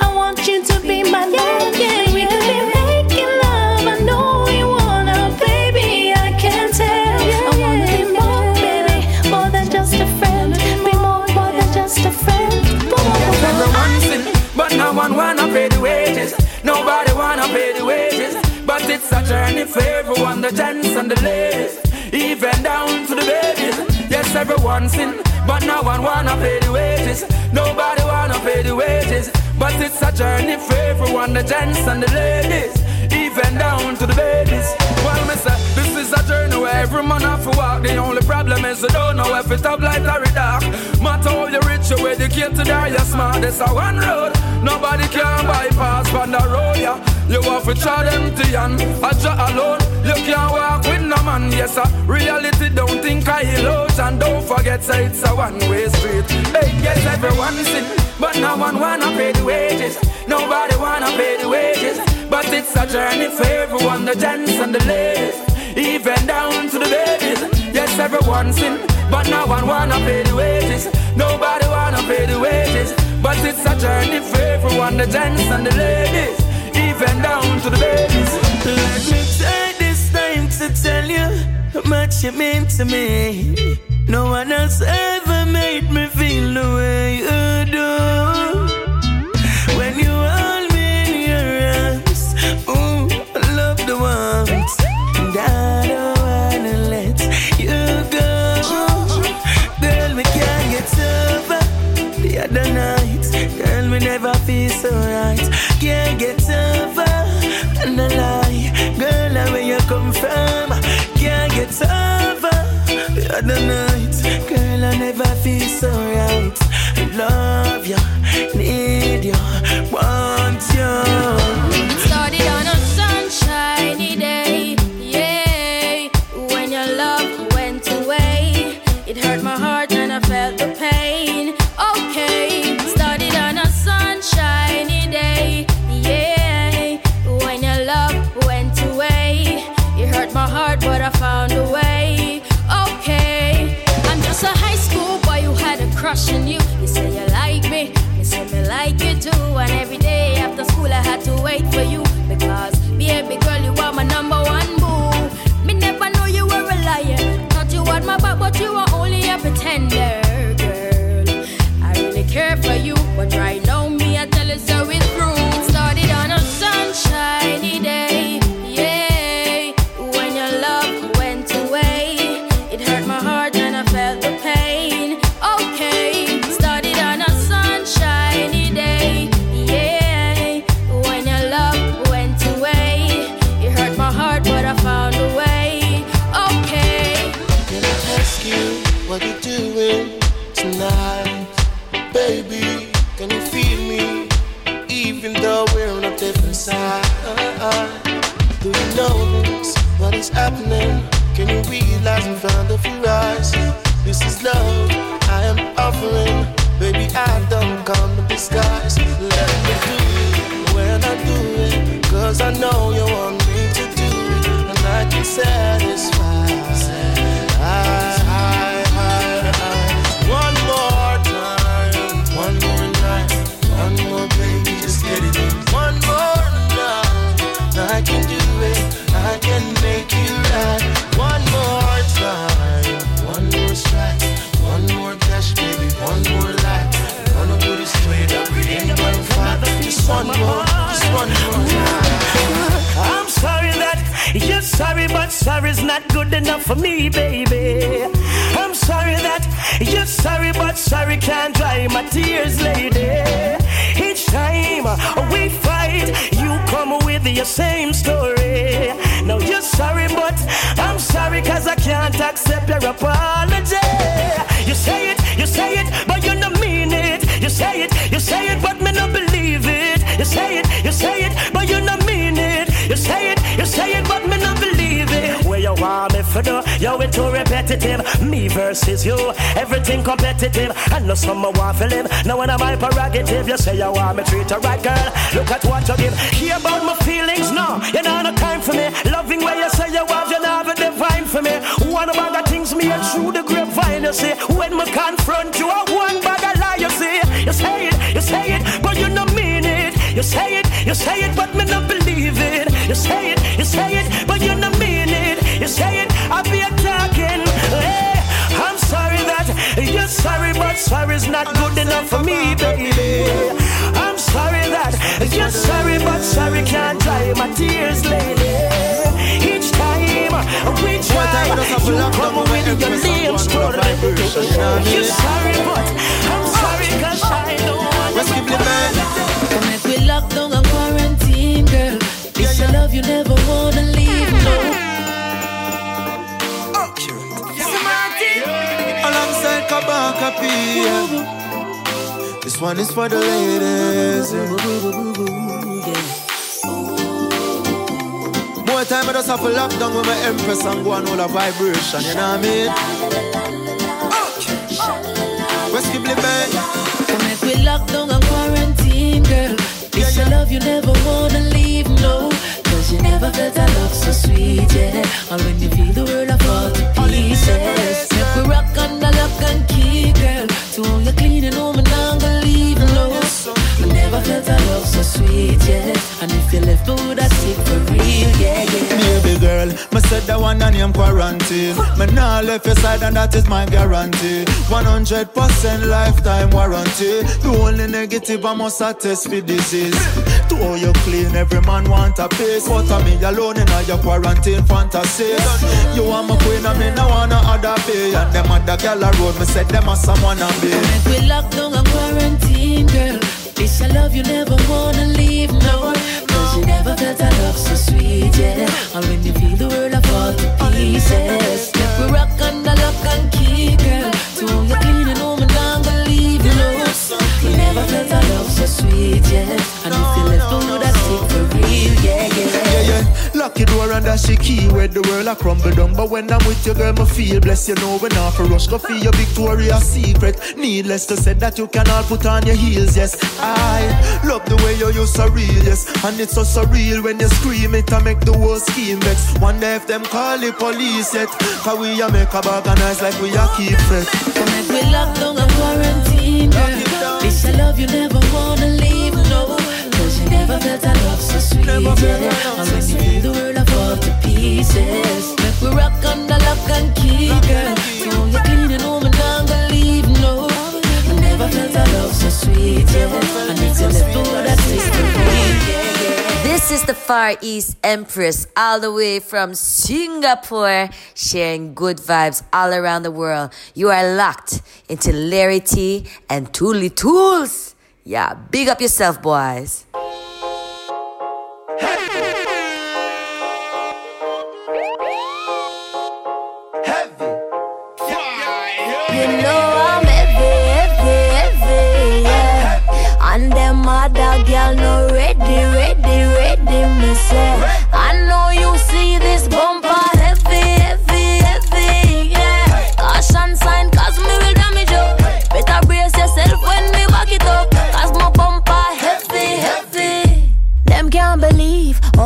I want you to be my man. We could be making love. I know you wanna, baby, I can tell. I wanna be more, baby, more than just a friend. Be more than just a friend. Everyone's in, but no one wanna pay the wages. Nobody wanna pay the wages, but it's a journey for everyone, the gents and the ladies, even down to the babies. Yes, everyone's in, but no one wanna pay the wages. Nobody wanna pay the wages, but it's a journey for everyone, the gents and the ladies, even down to the babies. Well, mister, this is a journey where every man have to walk. The only problem is you don't know if it's up light or it's dark. Matter how you rich, you educate to die, you're smart. It's a one road, nobody can bypass on the road, yeah. You have to try them to yan, a jaw alone. You can't walk with no man, yes sir. Reality don't think I eloge, and don't forget say it's a one-way street. Hey, yes, everyone's in, but no one wanna pay the wages. Nobody wanna pay the wages, but it's a journey for everyone, the gents and the ladies, even down to the babies. Yes, everyone's in, but no one wanna pay the wages. Nobody wanna pay the wages, but it's a journey for everyone, the gents and the ladies, even down to the babies. Let me take this time to tell you how much you mean to me. No one else ever made me feel the way you do. When you hold me in your arms, ooh, I love the warmth. And I don't wanna let you go. Girl, we can't get over the other night. Girl, we never feel so right. Can't get over and I lie. Girl, I where you come from. Can't get over the other night. Girl, I never feel so right. I love you. pushing you. You say you like me, you say me like you too. And every day after school I had to wait for you. Because, baby girl, you are my number one boo. Me never knew you were a liar. Thought you had my back, but you were only a pretender, girl. I really care for you, but right now me, I tell you so it's true. It started on a sunshiny day. Do you know this? What is happening? Can you realize in front of your eyes? This is love I am offering. Baby, I don't come to disguise. Let me do it when I do it, cause I know you want me to do it, and I can satisfy. I one more time, one more night, one more baby, just get it in. One more. I can do it, I can make you right. One more time, one more strike, one more touch, baby, one more light. Gonna do this way that we ain't gonna fight. Just one more, just one more time. I'm sorry that you're sorry, but sorry's not good enough for me, baby. I'm sorry that you're sorry, but sorry can't dry my tears, lady. Each time we fight, you come with your same story. Now you're sorry, but I'm sorry, cause I can't accept your apology. You say it, but you don't mean it. You say it, but me don't believe it. You say it, but you don't mean it. You say it, but me don't believe it. Where you want me for do? Yo, it's too repetitive. Me versus you, everything competitive. I know some want for live. Now when I'm my prerogative, you say you want me treat her right, girl. Look at what you give. Hear about my feelings, no. You know no time for me. Loving where you say you have, you know the divine for me. One about the things me and through the grapevine, you see. When me confront you, I one bag of lie, you see. You say it, but you don't mean it. You say it, but me not believe it. You say it, but you don't mean it. You say it, I be attacking. Hey, I'm sorry that you're sorry, but sorry's not good enough for me, baby. I'm sorry that you're sorry, but sorry can't dry my tears, lady. Each time we try, you come with your names for it. You're sorry, but I'm sorry cause I don't want to be mad. Come if we locked down on quarantine, girl. It's your love you never wanna leave, no. Oh, Samadhi. Alongside Kabaka Pia. This one is for the ladies. More time I just have a lockdown with my Empress and go on all the vibration, you know what I mean? Oh, let's keep living. Come if we lockdown on quarantine, girl. It's your love you never wanna leave, no. Cause you never felt our love so sweet, yeah. And when you feel the world I fall to pieces. If we rock and I lock and key, girl. To all your cleaning home and I'm gonna leave, no. I never felt our love so sweet, yeah. And if you left me would I sit for real, yeah, yeah. Baby girl, me said that one and I'm quarantined. Me nah left your side and that is my guarantee. 100% lifetime warranty. The only negative I must attest for disease. To all you clean, every man want a piece. But I me alone in all your quarantine fantasies. You are my queen and me no wanna other pay. And them other girl a road, me said them a someone and be. We locked down on quarantine, girl. It's your love you never wanna leave, no. Cause you never felt our love so sweet, yeah. And when you feel the world I fall to pieces. We rock and I lock and key, girl. To all your cleaning home and I'm gonna leave, you know. You never felt our love so sweet, yeah. And if you left me would I stick for real, yeah, yeah. Lock your door and that's your key where the world I crumble down. But when I'm with your girl, me feel blessed. You know when I for rush, go feel your Victoria's Secret. Needless to say that you can all put on your heels, yes. I love the way you use surreal, yes. And it's so surreal when you scream it and make the whole scheme vex. One day if them call the police yet. Cause we a make a bargain like we a keep fresh. Come if we lock down a quarantine. girl. It's a love you never wanna leave, no. Cause you never felt a love so sweet, yeah. I'm making the world I fall to pieces. If we rock on the lock and key, girl. So you're clean and all, I'm gonna leave, no. I never felt a love so sweet, yeah. I need to live for what I taste to me, yeah. This is the Far East Empress, all the way from Singapore, sharing good vibes all around the world. You are locked into Larry T and Tuli Tools. Yeah, big up yourself, boys.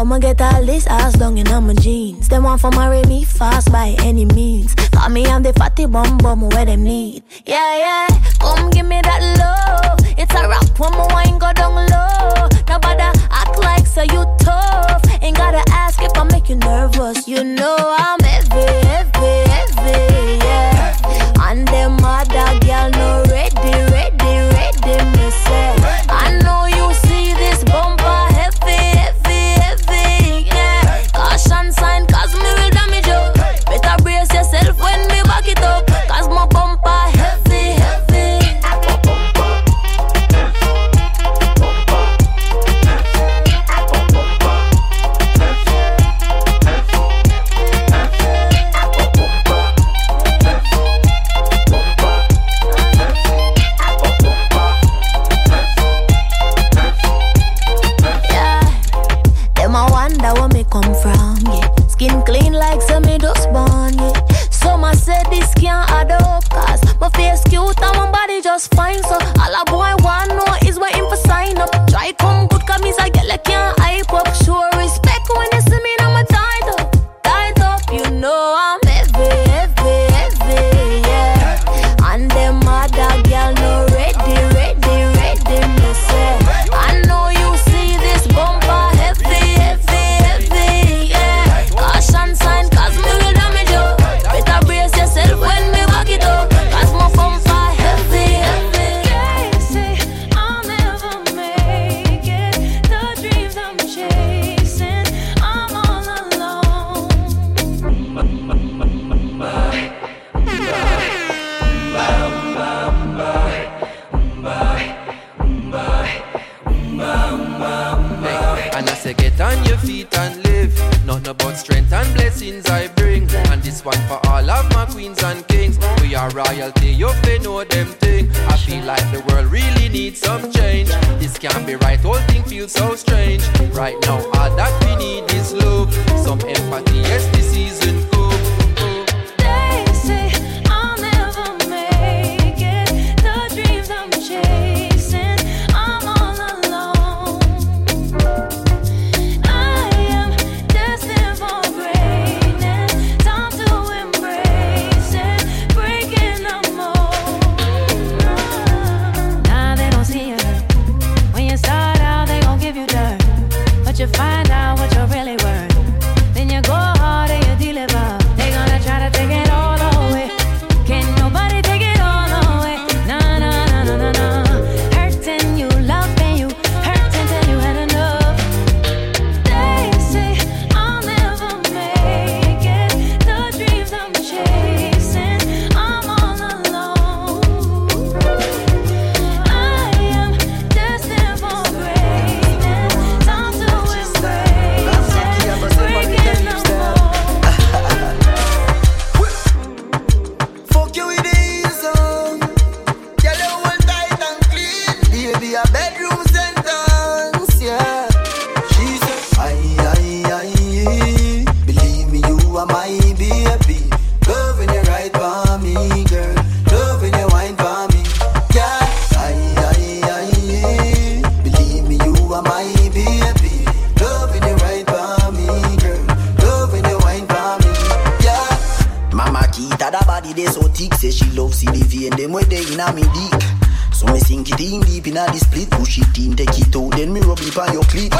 I'ma get all this ass down in my jeans. They want for marry me fast by any means. Call me, I'm the fatty bum bum where them need. Yeah, yeah, come give me that love. It's a rap when my wine go down low. Nobody act like so you tough. Ain't gotta ask if I make you nervous. You know I'm heavy, heavy, heavy, yeah. And them other girl no ready, ready, ready, me say. I know you see this bump. So me sink it in deep in a the split. Push it in, take it out, then me rub it on your cleat.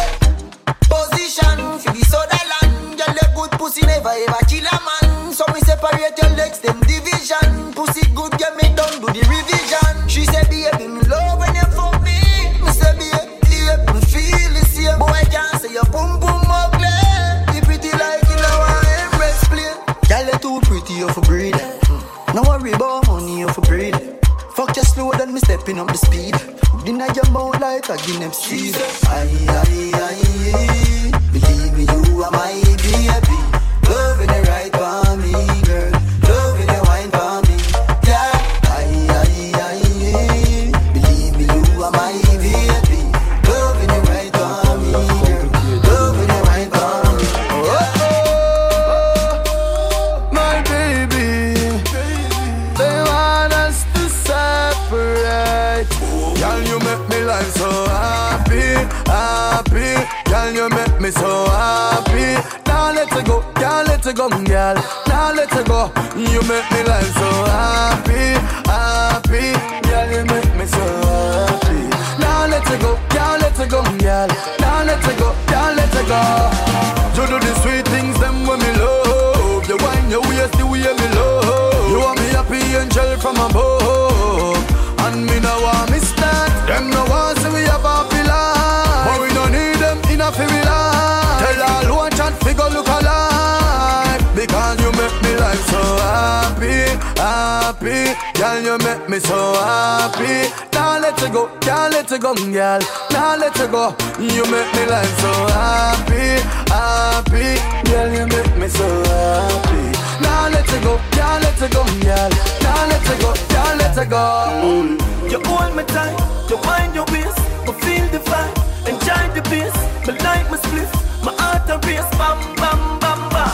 Position for the soda land. Your leg good pussy never ever kill a man. So me separate your legs, them division. Pussy good, get me down, do the revision. She said, baby, me love when you fuck me. Me say, baby, me feel the same. Boy, I can't say your boom boom ugly. You pretty like you know I am rest play. Y'all are too pretty, you for breeding. Now I rebound honey, you for breeding. Fuck just slow, then me stepping up the speed. Deny your mouth like a Guinea seed. Aye. Believe me, you are my baby. Loving the right for me, girl. Loving the wine for me, yeah. Aye. Believe me, you are my baby. Loving the right for me, girl. Loving the wine for me. Oh, my baby. They want us to separate. Girl, you make me life so happy. Girl, you make me so happy. Now let it go, girl, let it go, girl. Now let it go. You make me life so happy. Girl, you make me so happy. Now let it go, girl, let it go, girl. Now let it go, girl, let it go. You do the sweet things, them when me love. You wine, you waste the way me love. You want me happy angel from above. And me now want me stand. Them no want see we have a pillar. But we don't need them in a pillar. Tell all one chance we go look alive. Because you make me life so happy. Girl, you make me so happy. Now let it go, girl, let it go, girl. Now let it go. You make me life so happy. Girl, you make me so happy. Now let it go, now let it go, girl. Now let it go, now let it go. You hold me tight, you wind your waist, but feel the vibe, enjoy the bass. My life, my split, my heart a race, bam bam bam bam.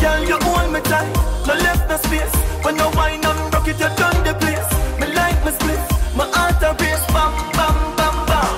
Girl, you hold me tight, no left no space. When you wind and rock it, you done the place. My life, my split, my heart a race, bam bam bam bam.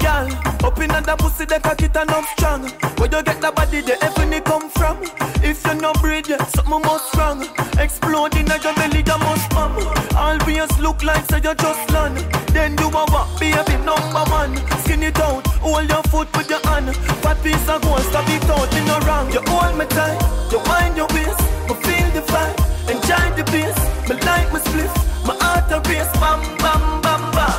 Girl, up in that pussy, the cock it and up strong. Where you get that body, the heaven it come from. If you no breathe, yeah, something must wrong. Exploding at your belly, that must pump. Always look like so you just land. Then do a walk, baby, number one. Skin it out, hold your foot with your hand. Fat piece of gold, stop it out, in no wrong. You hold me tight, you wind your waist. But feel the vibe, enjoy the bass. My light, my split, my heart a race. Bam, bam, bam, bam.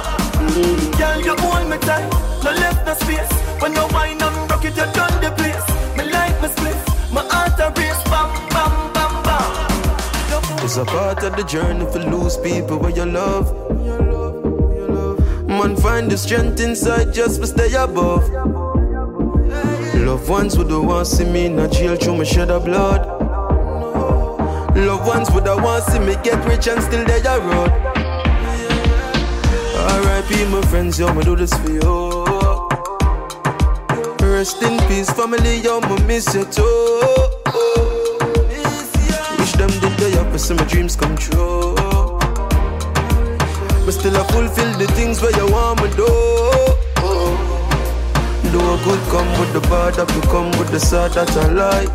Girl, you hold me tight, no left no space. When you wind and rock it, you done the place. My light, my split, my heart a race. Bam, bam, bam, bam. It's a part of the journey for lose people where you love. Man, find the strength inside just to stay above. Loved ones would have want to see me in a jail through my shed of blood. Loved ones would have want to see me get rich and still they are road. R.I.P. my friends, yo, me do this for you. Rest in peace, family, yo, me miss you too. Wish them the day up, so my dreams come true. But still I fulfill the things where you want me do. Do a good come with the bad, that will come with the sad that I like.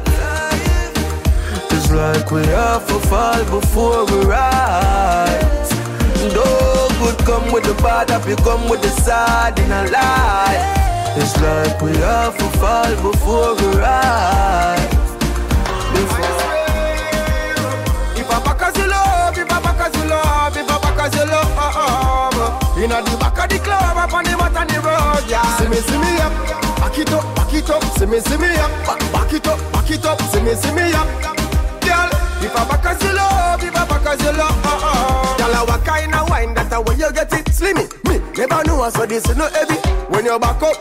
It's like we have to fall before we rise. Do a good come with the bad, that will come with the sad in our life. It's like we have to fall before we rise. If I back as you love, if I back as you love, if I back as you love. In the back of the club, up on the mat on the road, yeah. See me up, back it up, back it up. See me up, back it up, back it up. See me up, girl. If I back as you love, if I back as you love, girl, what kind of wine that I when you get it, slimmy. Me never knew so this is no heavy. When you back up,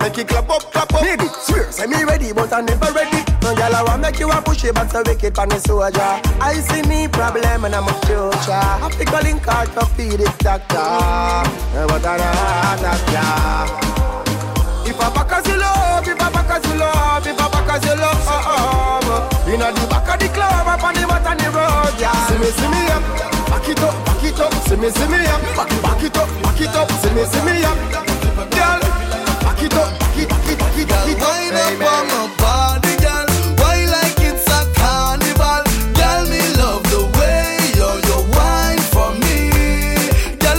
make it clap up, clap up. Maybe swear, say me ready, but I never ready. No girl, I want make you a pushy, but so wicked on the soldier. I see me problem and I'm a future. I be calling card to feed it doctor. But I don't doctor. If I back as you love, if I back as you love, if I back as you love, in the back of the club, up on the mat on the road, yeah. See me up, back it up, back it up. See me up, back it up, back it up. See me up, girl. Back it up, back it, back it, back it, back it up, baby. On my body. Girl, me love the way you're your wine for me. Girl, I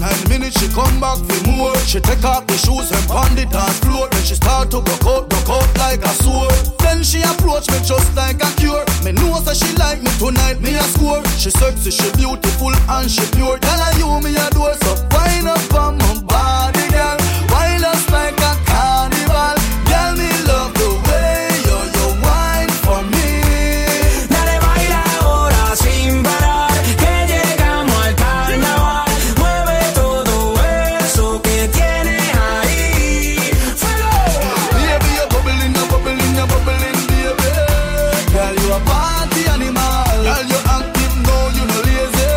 gone 9 minutes, she come back for more. She take off the shoes and pound it on floor. Then she start to broke out like a sore. Then she approach me just like a cure. Me know that she like me tonight, me a score. She sexy, she beautiful and she pure. Tell her you me a door, so wind up on my body, girl. Wind us like a carnival. Tell me love the way you wine for me. Dale, baila ahora sin parar, que llegamos al carnaval. Mueve todo eso que tienes ahí. ¡Fuego! Baby, you're bubbling, you're bubbling, you're bubbling, baby. Girl, you a party animal. Girl, you active, no, you no lazy.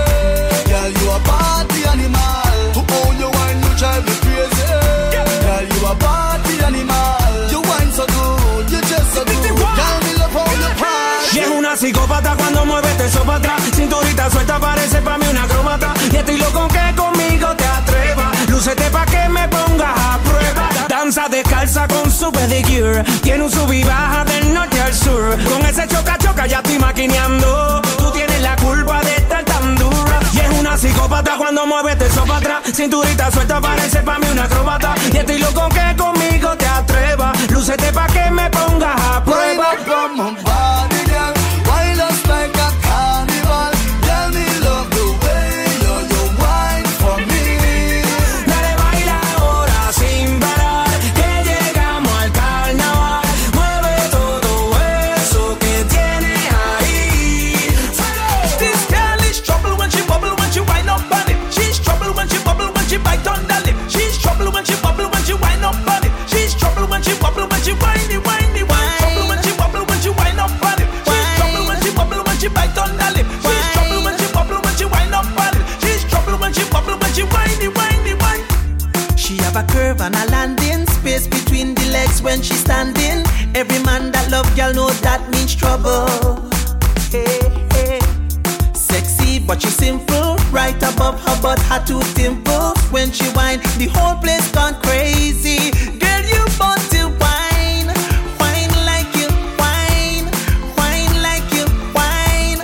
Girl, you a party animal. To own your wine, you drive me crazy. Girl, you a party animal. You wine so good, you just so good. Girl, me love all your pride. Y es una psicópata cuando mueve te sopa atrás. Cinturita suelta parece pa' mí una acróbata. Y estoy loco que conmigo te atrevas. Lúcete pa' que me pongas a prueba. Danza descalza con su pedicure. Tiene un sub y baja del norte al sur. Con ese choca choca ya estoy maquineando. Tú tienes la culpa de estar tan dura. Y es una psicópata cuando mueve te sopa atrás. Cinturita suelta parece pa' mí una acróbata. Y estoy loco que conmigo te atrevas. Lúcete pa' que me pongas a prueba. A curve and a landing, space between the legs when she's standing. Every man that love y'all know that means trouble. Hey, hey. Sexy but she's simple, right above her butt her two dimples. When she whine, the whole place gone crazy. Girl, you want to whine, whine like you whine, whine like you whine.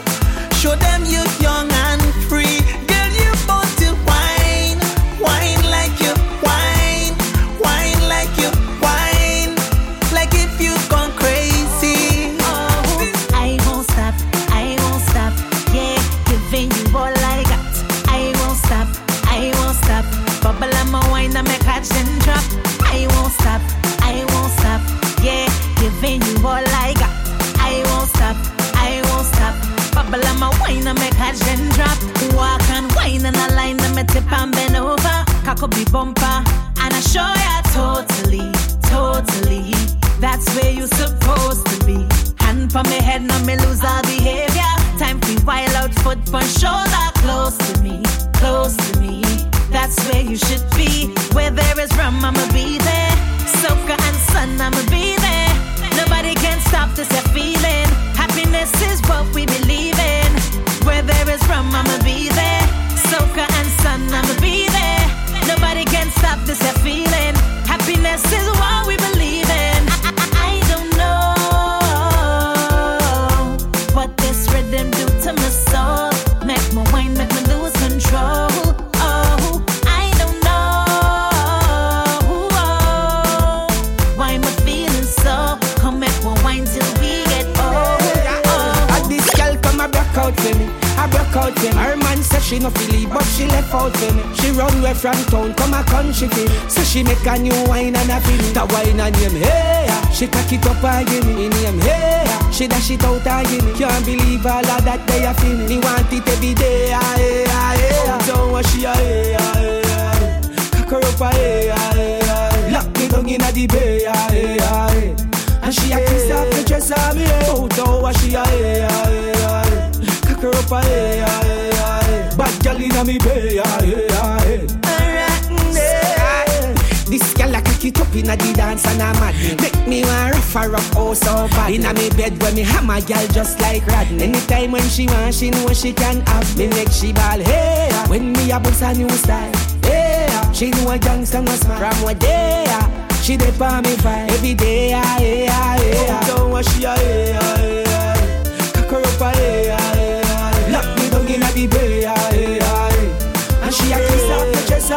Show them you young and free. Girl, you want to whine, whine like you. Tip and bend over, cock up the bumper, and I show ya totally, totally. That's where you supposed to be. Hand for me head, now me lose all behavior. Time to wild out, foot on shoulder, close to me, close to me. That's where you should be. Where there is rum, I'ma be there. Soca and sun, I'ma be there. Nobody can stop this feeling. Happiness is what we believe in. Where there is rum, I'ma be there. Soca and sun, I'ma be there. Nobody can stop this feeling. Happiness is what we believe in. I don't know what this rhythm do to my soul. Make my wine, make me lose control. Oh, I don't know why I'm feeling so. Come make my wine till we get old. Oh. At this girl come a black out to me. I broke out them. Her man said she no feel but she left out them. She run away from town, come a country feel. So she make a new wine and a film. The wine and him, hey, she cock it up and give me. In him, hey, she dash it out and give me. Can't believe all of that they a feel. He want it every day, hey, hey. Don't want she, hey, hey. Cock her up, hey, hey. Lock me down inna the bay, hey, hey. And she a kiss off the dress on me, hey. Don't want she, hey, hey. Bad girl inna me bay. This girl a cock it up inna the dance and a mad. Make me want rough her up oh so bad. Inna me bed when me hammer girl just like Rodney. Anytime when she want she know she can have me. Make she ball hey. When me a bust a new style hey. She know a gangster no smile. From what day she dey for me fine. Every day hey, hey. Don't want she hey, hey, hey. Cock her up hey, hey. Lock me down in the bay, and she a kiss off the dress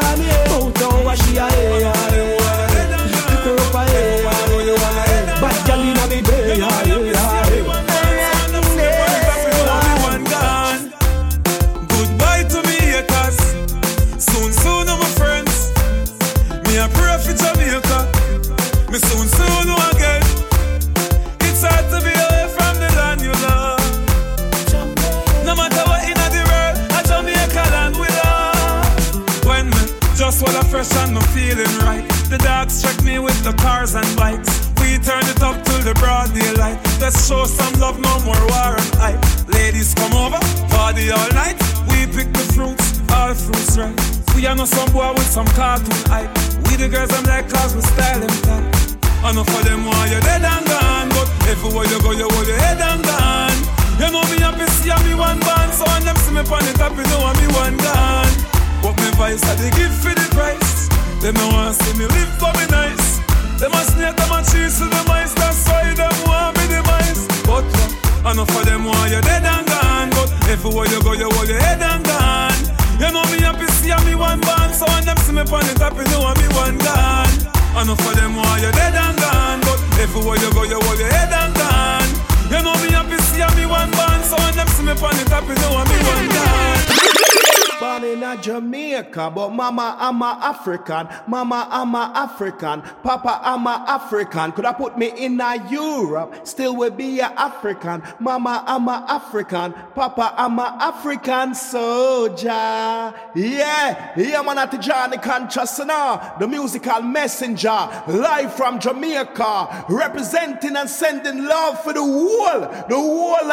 African, mama, I'm a African, papa, I'm a African. Could I put me in a Europe, still would be a African, mama, I'm a African, papa, I'm a African soldier. Yeah, yeah, man, at the Johnny Contrasana, the musical messenger, live from Jamaica, representing and sending love for the whole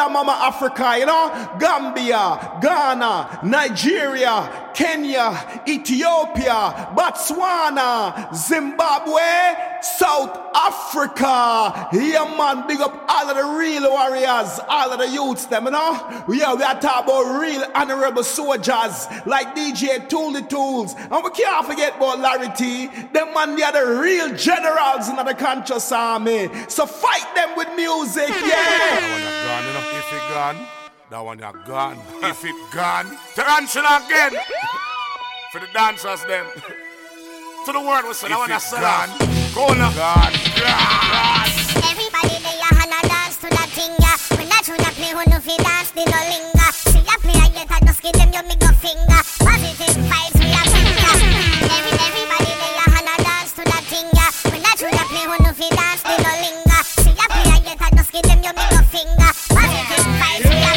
of mama Africa, you know, Gambia, Ghana, Nigeria, Kenya, Ethiopia, Botswana, Zimbabwe, South Africa. Yeah, man, big up all of the real warriors, all of the youths, them, you know? Yeah, we are talking about real honorable soldiers like DJ Tuli Tools. And we can't forget about Larry T. Them, man, they are the real generals in the conscious army. So fight them with music, yeah! That one is gone. If it gone, tarantula again. For the dancers then. To the world we say that one is gone. Gone. Everybody they a hana dance to that thing ya. When I tune a play who no fi dance they no linger. See a play yet I just give them your middle finger. Positive vibes we a finger. Everybody they a hana dance to that thing ya. When I tune a play who no fi dance they no linger. See a play yet I just give them your middle finger. Positive vibes we a.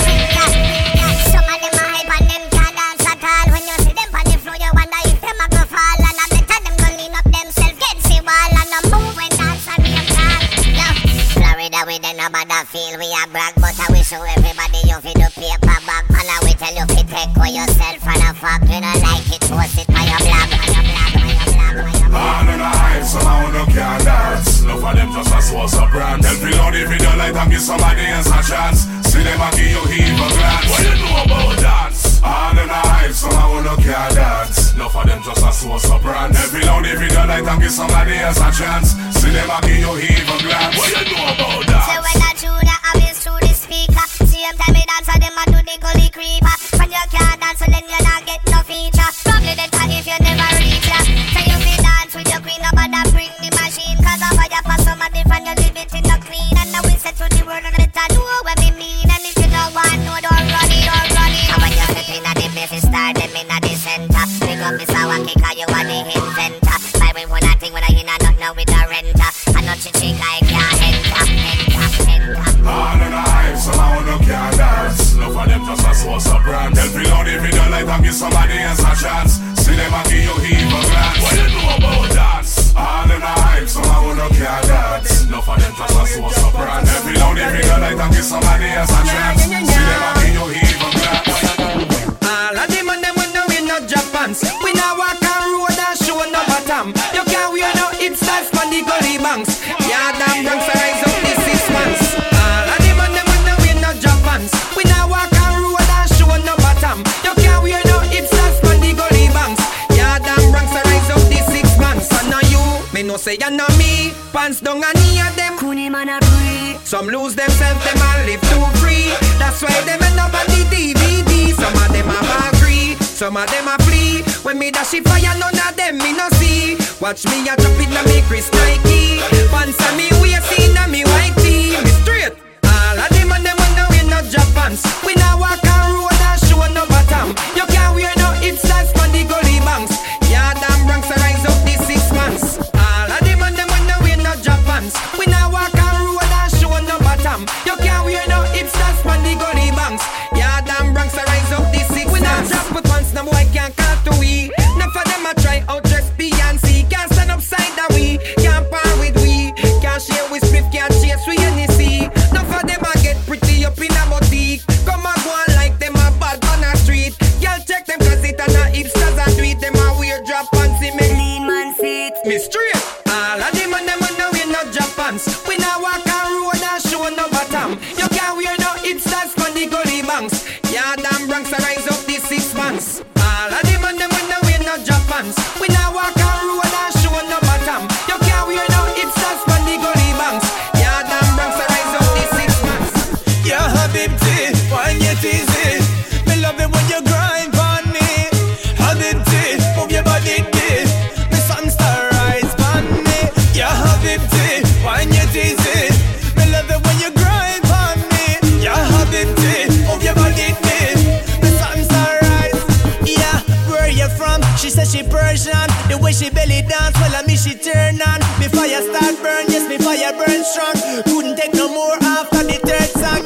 Then about that feel we are brag, but I wish you everybody you fi do paper bag. And I will tell you fi take for yourself and a fuck you don't like it, post it by your blog, by your blog, by your blog, by your blog. Man in the hype, somehow no can dance. Look for them just a source of brand. Tell me loud if you don't like them, give somebody else a chance. See them a give you evil glance. What you know about dance? Man in the hype, somehow no can dance. Look for them just a source of brand. Tell me loud if you don't like them, give somebody else a chance. See them a give you evil glance. What you know about dance? So when I tune the obvious through the speaker, see them tell me dance and them a do the gully creeper. When you can't dance so then you not get no feature. Probably better if you never reach ya. So you be dance with your queen up and bring the machine. Cause a fire for somebody from your leave it in the clean. And now we set to the world and better know what we mean. And if you don't want no, don't run it, don't run it. And when you step in at the Memphis star, them in at the center. Pick up this hour kick cause you are the inventor. By way one thing when I in a nut now with a renter. I know she chick I can't enter. Man in the hype, somehow no can dance. Look for them just a source of brand. Tell me loud if you don't like them, give somebody else a chance. See them a give you evil glance. What you know about dance? Man in the hype, somehow no can dance. Look for them just a source of brand. Tell me loud if you don't like them, give somebody else a chance. See them a give you evil glance. All of them and them we know we no Japans. We now walk on road and show no bottom. You can't wear no hipsters from the gully banks. Yeah, damn drunks are rising. Say you know me, pants down and knee at them. Some lose themselves, them and live too free. That's why them end up on the DVD. Some of them have agree. Some of them a flee. When me dash it fire, none of them me no see. Watch me a drop it na me crystal key. Pants a me waist inna me white tee. Me straight. All of them and them on the way no drop pants. We na walk on road and show no bottom. You can't wear no hips like on the gully banks. Yeah, damn ranks a rise up these 6 months. All of them and them on the way no drop pants. We na walk on road and show no bottom. You can't wear no hips like on the gully banks. Yeah, damn ranks a rise up these 6 months. We na drop my pants, no boy can't cut to we. Enough of them a try out dress Beyonce. Can't stand upside that we. Can't par with we. Can't share with Smith, can't chase with Hennessy. Pretty up in a boutique. Come and go on like them a bad on a street. Y'all check them cause it and a hipsters a tweet. Them a weird drop pants in me lean man seat. Me straight. All of them and them on the way no drop pants. We now walk on road and show no bottom. You can't wear no hipsters on the gully banks. Yeah, damn ranks a rise up these 6 months. All of them and them on the way no drop pants. We now walk on road and show no bottom. You can't wear no hipsters on the gully banks. Yeah, damn ranks a rise up these 6 months. Yeah, Habibti, find it easy. Me love it when you grind on me. Habibti, move your body deep. The sun star rise on me. Yeah, Habibti, find it easy. Me love it when you grind on me. Yeah, Habibti, move your body deep. The sun star rise. Yeah, where you from? She said she Persian. The way she belly dance, well I mean she turn on. Me fire start burn, yes me fire burn strong. Couldn't take no more after the third song.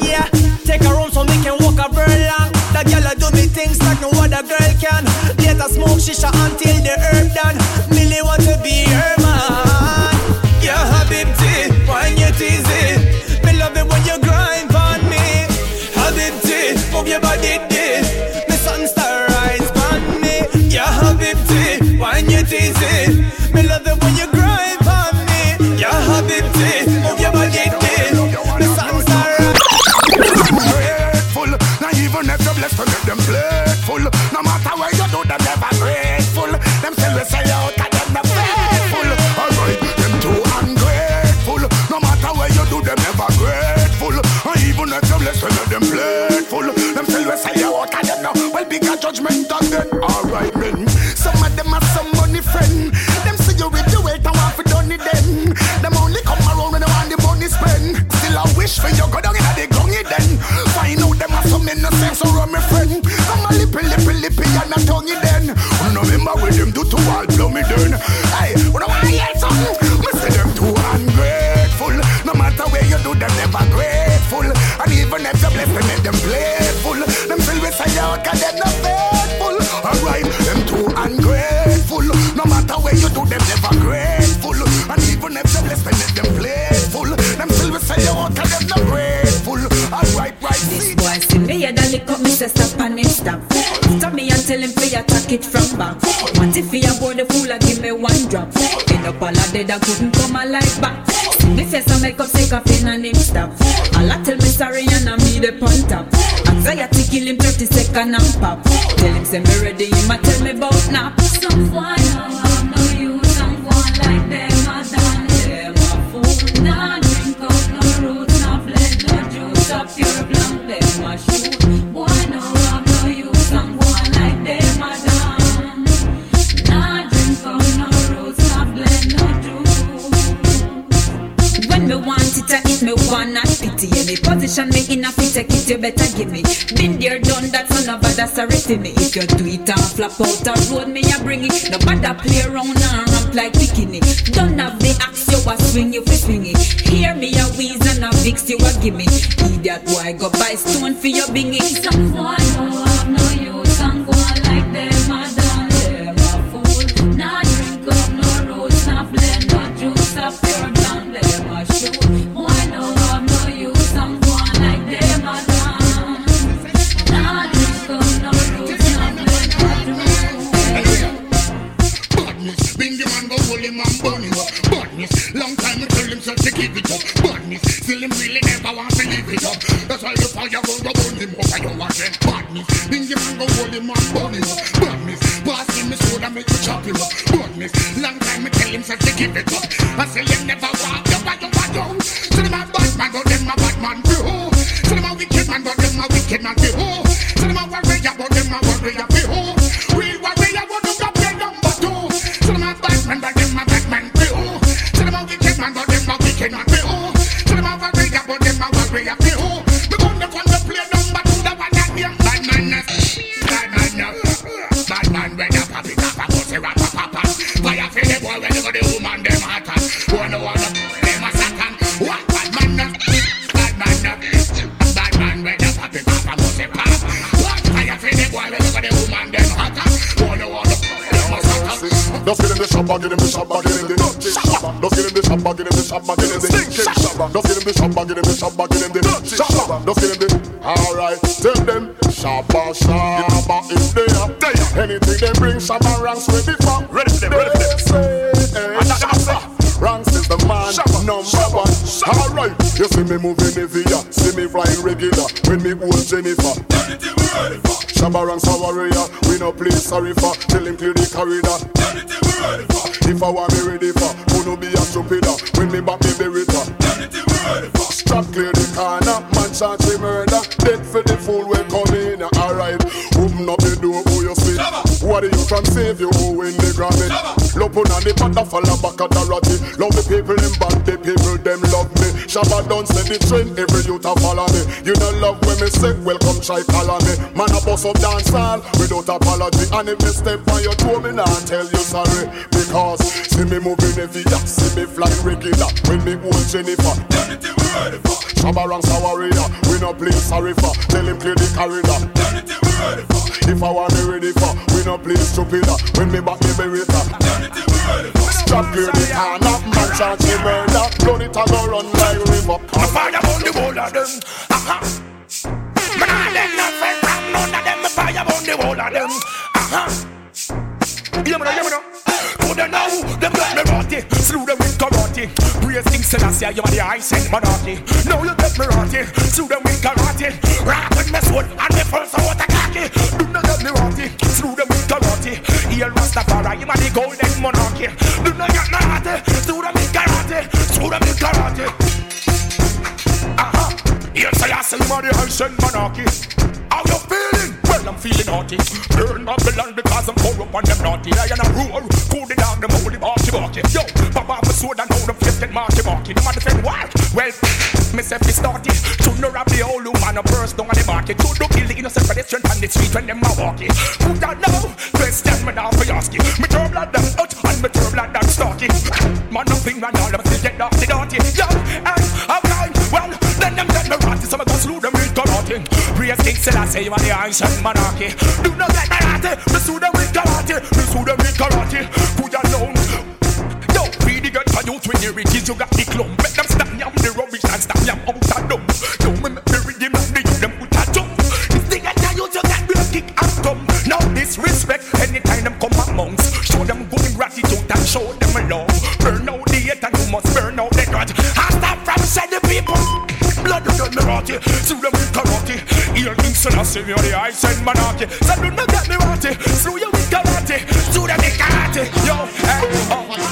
Take her home so me can walk a very long. That girl do me things like no other girl can. Let her smoke shisha until the herb done. Millie want to be her man. Yeah, Habibti, find it easy. Me love it when you grind on me. Habibti, move your body deep. Me sun star rise on me. Yeah, Habibti, find it easy. Me love it when you grind on me. Yeah, Habibti, move your body deep. Me sun star rise. Even if you're blessed to make them playful, no matter what you do, they're never grateful. Them still will say out that them are faithful. Alright, them too ungrateful. No matter what you do, they're never grateful. Even if you're blessed to make them playful, them still will say out that them are well bigger judgment than them. Alright, men. Some of them have some money, friend. Them see you with the weight and want to done it then. Them only come around when they want the money spend. Still I wish for you go down in the gungy then. Find out them have some innocence around my friend. I'm a lippy and a tonguey then. I don't remember what them do to all blummy then. Hey, I don't want to hear something. I see them too ungrateful. No matter where you do, them never grateful. And even if you're blessed, they make them playful. Them still will say out cause they're not faithful. Alright, them too ungrateful. No matter where you do, them never grateful. And even if you're blessed, they make them playful. Them still will say out cause they're not grateful. Alright, right. This boy still here that lick up me say stop and him stop. Stop me and tell him for attack it from back. What if he a boy the fool and give me one drop? End up all a dead I couldn't come alive back. Me face and make up say caffeine and him stop. Allah tell me sorry and I me the pun tap. Anxiety kill him 30 seconds and pop. Tell him say me ready him a tell me bout nap. Someone I know you, someone like them I done them a fool. Nah drink up no roots, no blood, no juice. Up your blunt, them a shoot. Boy no I know you, someone like them I done. Nah drink up no roots, no blood, no juice. When me want it I eat, me want not pity. Any position me in a fit, take it you better give me. Been there done that, son of a that's a rest in me. If you do it and flap out a road, me I bring it. No bother play around and ramp like bikini. Don't have the axe, you a swing, you fi swing it. Hear me a wheeze and a fix, you a gimme. Idiot boy, go buy stone for your bingy. Someone who have no use, someone like them a done them a fool. Nah drink up no roots, nah blend no juice, a pure down them a shoot. Long time I tell him so to give it up. Badness, still him really never want to leave it up. That's why the fire go to burn him up. I don't want them badness. Then you man go hold him and burn him up. Badness, pass him his sword and make you chop him up. Badness, long time I tell him so to give it up. I say him never want them, I don't want them. So them a bad man, but them a bad man be ho. So them a wicked man, but them a wicked man be ho. So them a warrior, but them a warrior be ho. man, but them a wicked man, me oh. To them a warrior, but them a warrior, me oh. The gun that want to play number two, the one that name bad man, bad man when you pop it up, I go say rap a papa. Why you feel the boy when you go the woman, them hot and one over them a satan. What bad man, bad man, bad man when you pop it up, I go say pop. What why you feel the boy when you go the woman, them hot and one over them a satan. Just get in the shop, I get in the shop, I get in the don't get in the shop, get in the shop, get in the stinking shop. Don't get in the shop, get in the shop, get in the dirty shop. Don't get in the alright, tell them Shabba, Shabba is there. Anything they bring, Shabba ranks with it for. Ready for them, ready for them. Shabba, ranks is the man, Shabba, number one. Alright, you see me moving the via, see me flying regular, when me old Jennifer. Anything we ready for. Shabba ranks a warrior, we no play sorry for, till him clear the corridor. Anything we ready for. If I want me ready for, who no be a stupider, when me back me berita. Anything we ready for. Strap clear the corner, man chance me murder. Dead for the fool will come in, alright. Open up the door, who you see? What do you from save you who in the granite? Love on the butter fall back at the ratty. Love the people in bad, the people them love me. Shabba don't send the train, every youth a follow me. You don't love when me sick, well come try call me. Man a bust up dance hall without apology. And if me step on your toe, me nah tell you sorry. Because see me moving every year, see me flying regular. When me old Jennifer, everything we ready for. Shabba ranks a warrior, we no play sorry. Tell him clear the corridor. Anything we ready for. If I want me ready for, we no play stupider. When me back me berita. Anything we ready for. Strap clear the corner, man chant the murder. Blood it a go run like river. I fire on the wall of them. Aha. Man I let nothing from none of them. I fire on the wall of them. Aha. Yeah me no, yeah me no. Put them now, them let me rotty. Slew them with karate. Praise King Selassie, you are the high saint monarchy. Now you get me rotty. Slew them with karate. Rock on my sword and my pulse out a khaki. Do not get me rotty. Slew them with karate. Heal Rastafari, you are the golden monarchy. Do not get me rotty. Slew them with karate. Slew them with karate. Aha. Heal Selassie, you are the high saint monarchy. How you feeling? Well, I'm feeling naughty. Burn up the land because I'm corrupt and I'm naughty. I am a ruler, cool the dog, the moldy barky-barky. Yo, Papa, I'm a sword and now the flipping marky-barky. The man defend what? Well, myself is naughty. To no rob the old man, a burst down on the market. To no kill the innocent pedestrian on the street when them are walking. Who don't know? Question me now for asking. Me turn blood them out and me turn blood them stalking. Man, nothing ran all, I'm still getting off the naughty. Yo, and I'm blind. Well, then them get me rotty, so I'm gonna slew them with karate. Praise King Selassie, you are the ancient monarchy. Do not let me rotty, me sue them with karate. Me sue them with karate. Put your loan. Yo, be the girl for youth when you're rich, you got the clump. Make them stop yam the rubbish and stop yam out of dumb. Yo, me make the rhythm and they them put a jump. If they get your youth, you got real kick and thumb. No disrespect, anytime them come amongst. Show them good gratitude and show them love. Burn out the hate and you must burn out the grudge. I stop from said the people. Blood you got me rotty, sue them with karate. Ear King Selassie, you're the high saint monarchy. So do not get me rotty, sue you with karate. Sue them with karate, yo, hey, oh.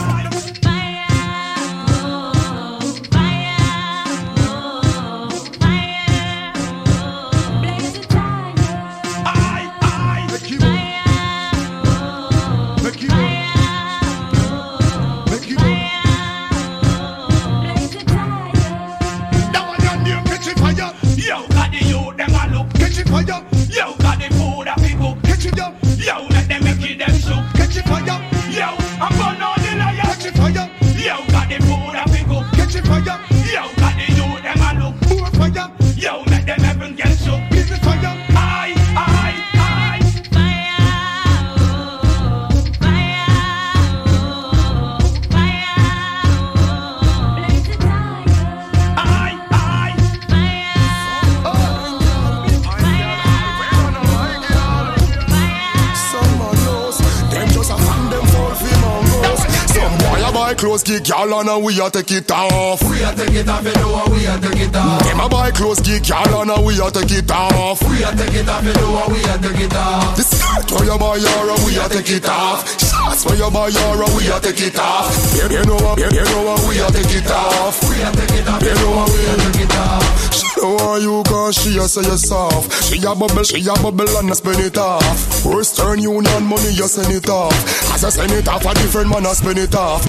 Close gig, y'all on and we are take it off. We are take it off, you know, we are take it off. Them a buy close gig, y'all on and we are take it off. We are take it off, you know, we are take it off. The skirt where you buy your we are take it off. Shots where you buy your we are take it off. You know, we are take it off. We are take it off, you know, we are take it off. She know how you cause she a say you soft. She a bubble and a spin it off. First turn you non money, you send it off. As I send it off, a different man a spin it off.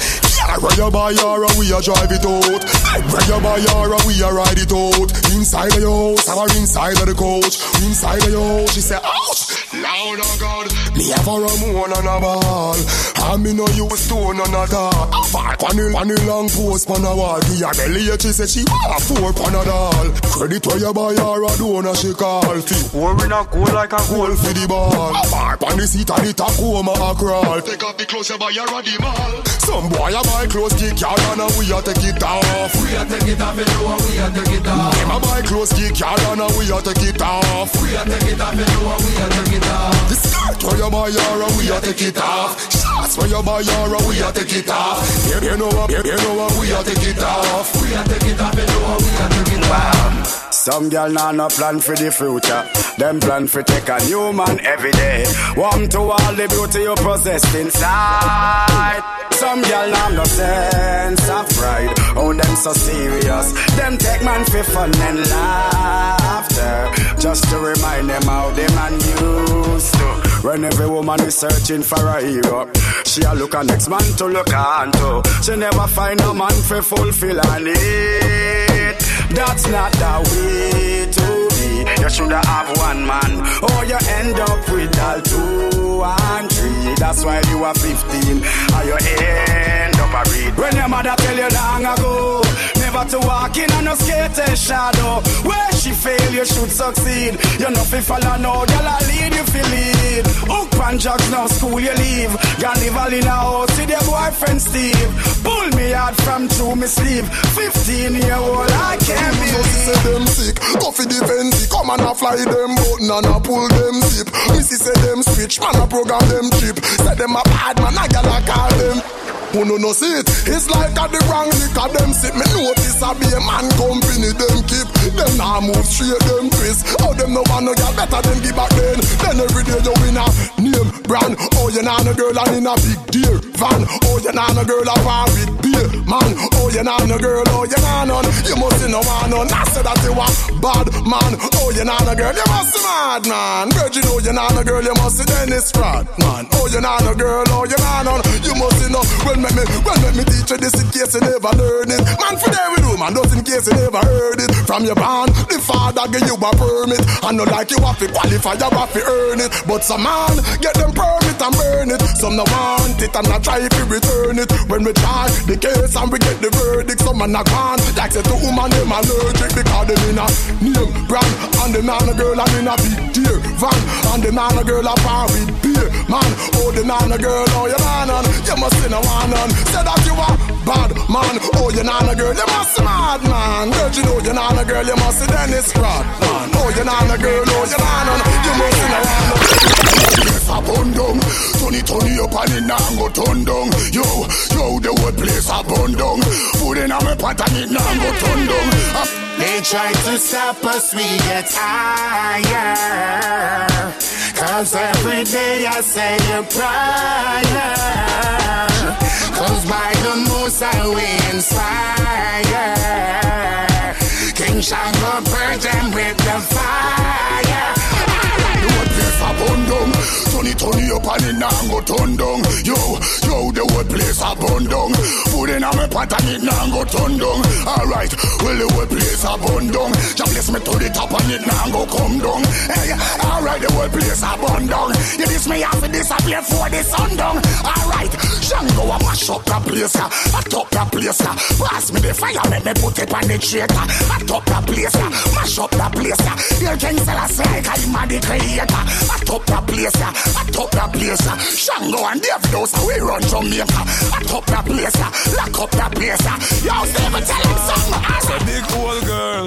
When you buy your we are drive it out. When you buy your we are ride it out. Inside of your house, our inside of the coach. Inside of your house, she said, ouch. Loud oh God, me have a moon on a ball. I me no use stone on a top. On the long post on a wall. The belly she said she want four on a doll. Credit where you buy your donor she call. Wearing a cool like a goal for the ball. On the seat of the top home a crawl. Take up the clothes you buy your the mall. Some boy you buy clothes kick yard and we a take it off. We a take it off and we a take it off. Them a buy clothes kick yard and we a take it off. We a take it off and we a take it off. The skirt where you buy your we a take it off. Shots where you buy your we a take it off. You know we a take it off. We a take it off and we a take it off. Some girl nah no plan for the future. Them plan for take a new man every day. Warm to all the beauty you possess inside. Some girl nah no sense of pride. Oh, them so serious. Them take man for fun and laughter. Just to remind them how the man used to. When every woman is searching for a hero, she a look a next man to look on to. She never find a man for fulfill her need. That's not the way to be. You shoulda have one man, or you end up with all 2 and 3. That's why you are 15, or you end up a read. When your mother tell you long ago, never to walk in on no skating shadow. Where she fail, you should succeed. You know fi follow no girl a lead, you fi lead. Hook and jocks now school you leave. Gone live all in a house with your boyfriend Steve. Pull me out from through me sleep. 15-year-old I can't. Me no see say them sick, Coffee defensive. Come and a fly them button and a pull them zip. Me see say them switch, man a program them chip. Say them a bad man, I gotta call them. Who no see it? It's like a the wrong liquor them sip. Me notice a be a man company them keep. Them now move straight them twist. How them no want no girl better than give back then. Then every day you win a name brand. Oh you nah no girl and in a big deal van. Oh you nah no girl a far with beer man. Oh you nah no girl, oh you nah none. You must see no. I said that you are bad man. Oh, you're not a girl, you must be mad man. Girl, you know you're not a girl, you must be Dennis Rod man. Oh, you're not a girl, oh, you're not on. You must be no. Well, make me teach you this in case you never learn it. Man, for there we do, man, just in case you never heard it. From your band, the father give you a permit. I know like you have to qualify, you have to earn it. But some man, get them permit and burn it. Some no want it and I try if you return it. When we charge the case and we get the verdict, some man not want. Like say to woman, they man allergic because them in a name brand. And them nana girl and in a big deer van. And them nana girl a par with beer man. Oh the nana girl, oh you man on. You must in a one on. Say that you a bad man. Oh you nana girl, you must be mad man. Girl you know you nana girl, you must be Dennis Rod man. Oh you nana girl, oh you man on. You must in a one on. Yes a bundung. Tony up and in a go turn down. Yo the whole place a bundung. Food in a me pot and in a go turn down. They try to stop us, we get higher. Cause every day I say a prayer. Cause by the Musa we inspire. King Shango burn them with the fire. Tony up and in and go turn down. Yo, the whole place a burn down. Food in a me pot and it now go turn down. Alright, well the whole place a burn down. Just bless me to the top and it now go come down. Hey, alright, the whole place a burn down. You diss me after this, I play for the sun down. Alright, Shango a mash up the place, a top the place. Pass me the fire, let me put it on the traitor. A top the place, mash up the place. You can sell a snake, I'm a the creator. A top the place, a top that place. Shango and Dave Dose, we run Jamaica. I top that place. Lock up that place. Yo, Steve, tell him something. It's a big old girl.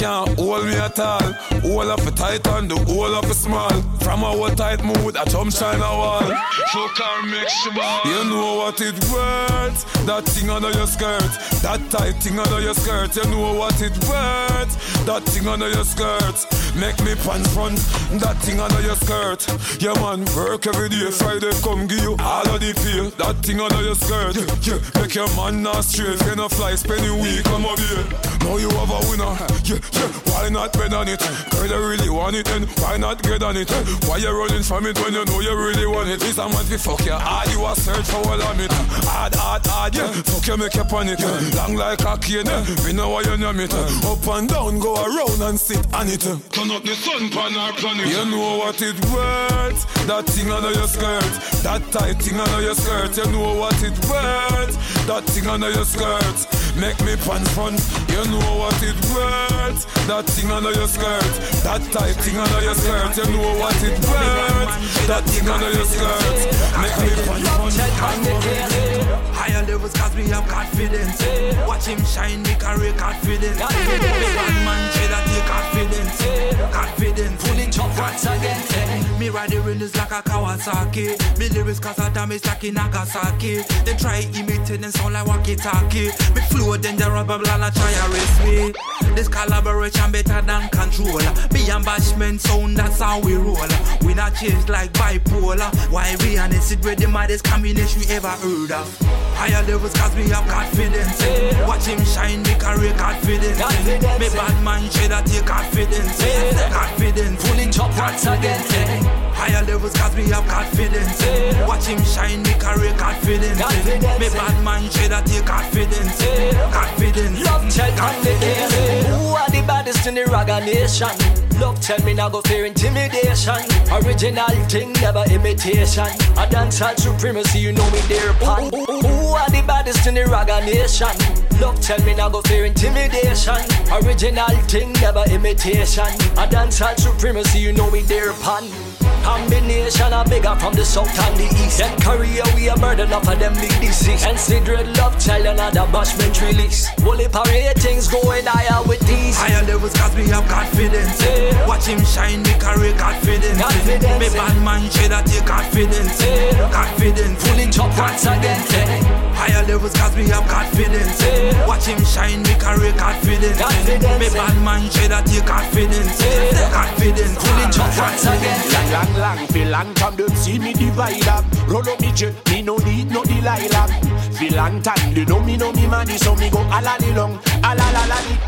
Can't hold me at all. All of a tight and the all of a small. From a whole tight mood, I jump China wall. Fuck her, make she ball. You know what it worth. That thing under your skirt. That tight thing under your skirt. You know what it worth. That thing under your skirt. Make me pants front. That thing under your skirt. Your man work every day. Friday come give you all of the feel. That thing under your skirt. Yeah. Make your man not straight. Gonna fly, spend a week, come over here. Now you have a winner. Yeah, yeah. Why not bet on it? Girl, you really want it, and why not get on it? Why you running from it when you know you really want it? This a man we fuck you hard, you a search for all of it. Hard, hard, hard, yeah. Fuck you, make you panic. Long like a kid, we know why you name it. Up and down, go around and sit on it. Turn up the sun pan our planet. You know what it worth. That thing under your skirt, that tight thing under your skirt. You know what it worth. That thing under your skirt, make me pants fun. You know what it worth. That thing under your skirt, that tight thing under your skirt. You know what it worth. That thing under your skirt, make me pants fun. Higher levels 'cause we have confidence. Watch him shine, make a real confidence. One man said that he confidence, confidence. Pulling chop once again. Me ride the real like a Kawasaki. Me lyrics cause I damage like a Nagasaki. Then try imitate and sound like walkie-talkie. Me flow then the rubber blana try and race me. This collaboration better than control. Me and bashment sound, that's how we roll. We not changed like bipolar. Why we and it's it with the maddest combination we ever heard of. Higher levels cause we have confidence. Watch him shine, make a real confidence. Me bad man shade that he confidence. Confidence. Pulling chop once again. Higher levels cause we have confidence. Watch him shine, make a real confidence. Me bad man shade that he confidence. Confidence. Love check confidence. Who are the baddest in the ragga nation? Love tell me now go fear intimidation. Original thing, never imitation. I dance all supremacy, you know me there pan. Who are the baddest in the ragga nation? Love tell me now go fear intimidation. Original thing, never imitation. I dance all supremacy, you know me there pan. Combination are bigger from the south and the east. Then Korea we a murder enough of them lead deceased. And Sidred love child another bashment release. Wally parade things going higher with these. Higher levels cause we have confidence. Watch him shine, make a real confidence. Me bad man shade that he confidence. Confidence. Pulling chop once again. Higher levels cause we have confidence. Watch him shine, make a real confidence. Me bad man shade that he confidence. Confidence. Pulling chop once again. Long, feel long time don't see me divide up. Roll up me jet, me no need no Delilah. Feel long time, they know me money, so me go alali long, alalalali.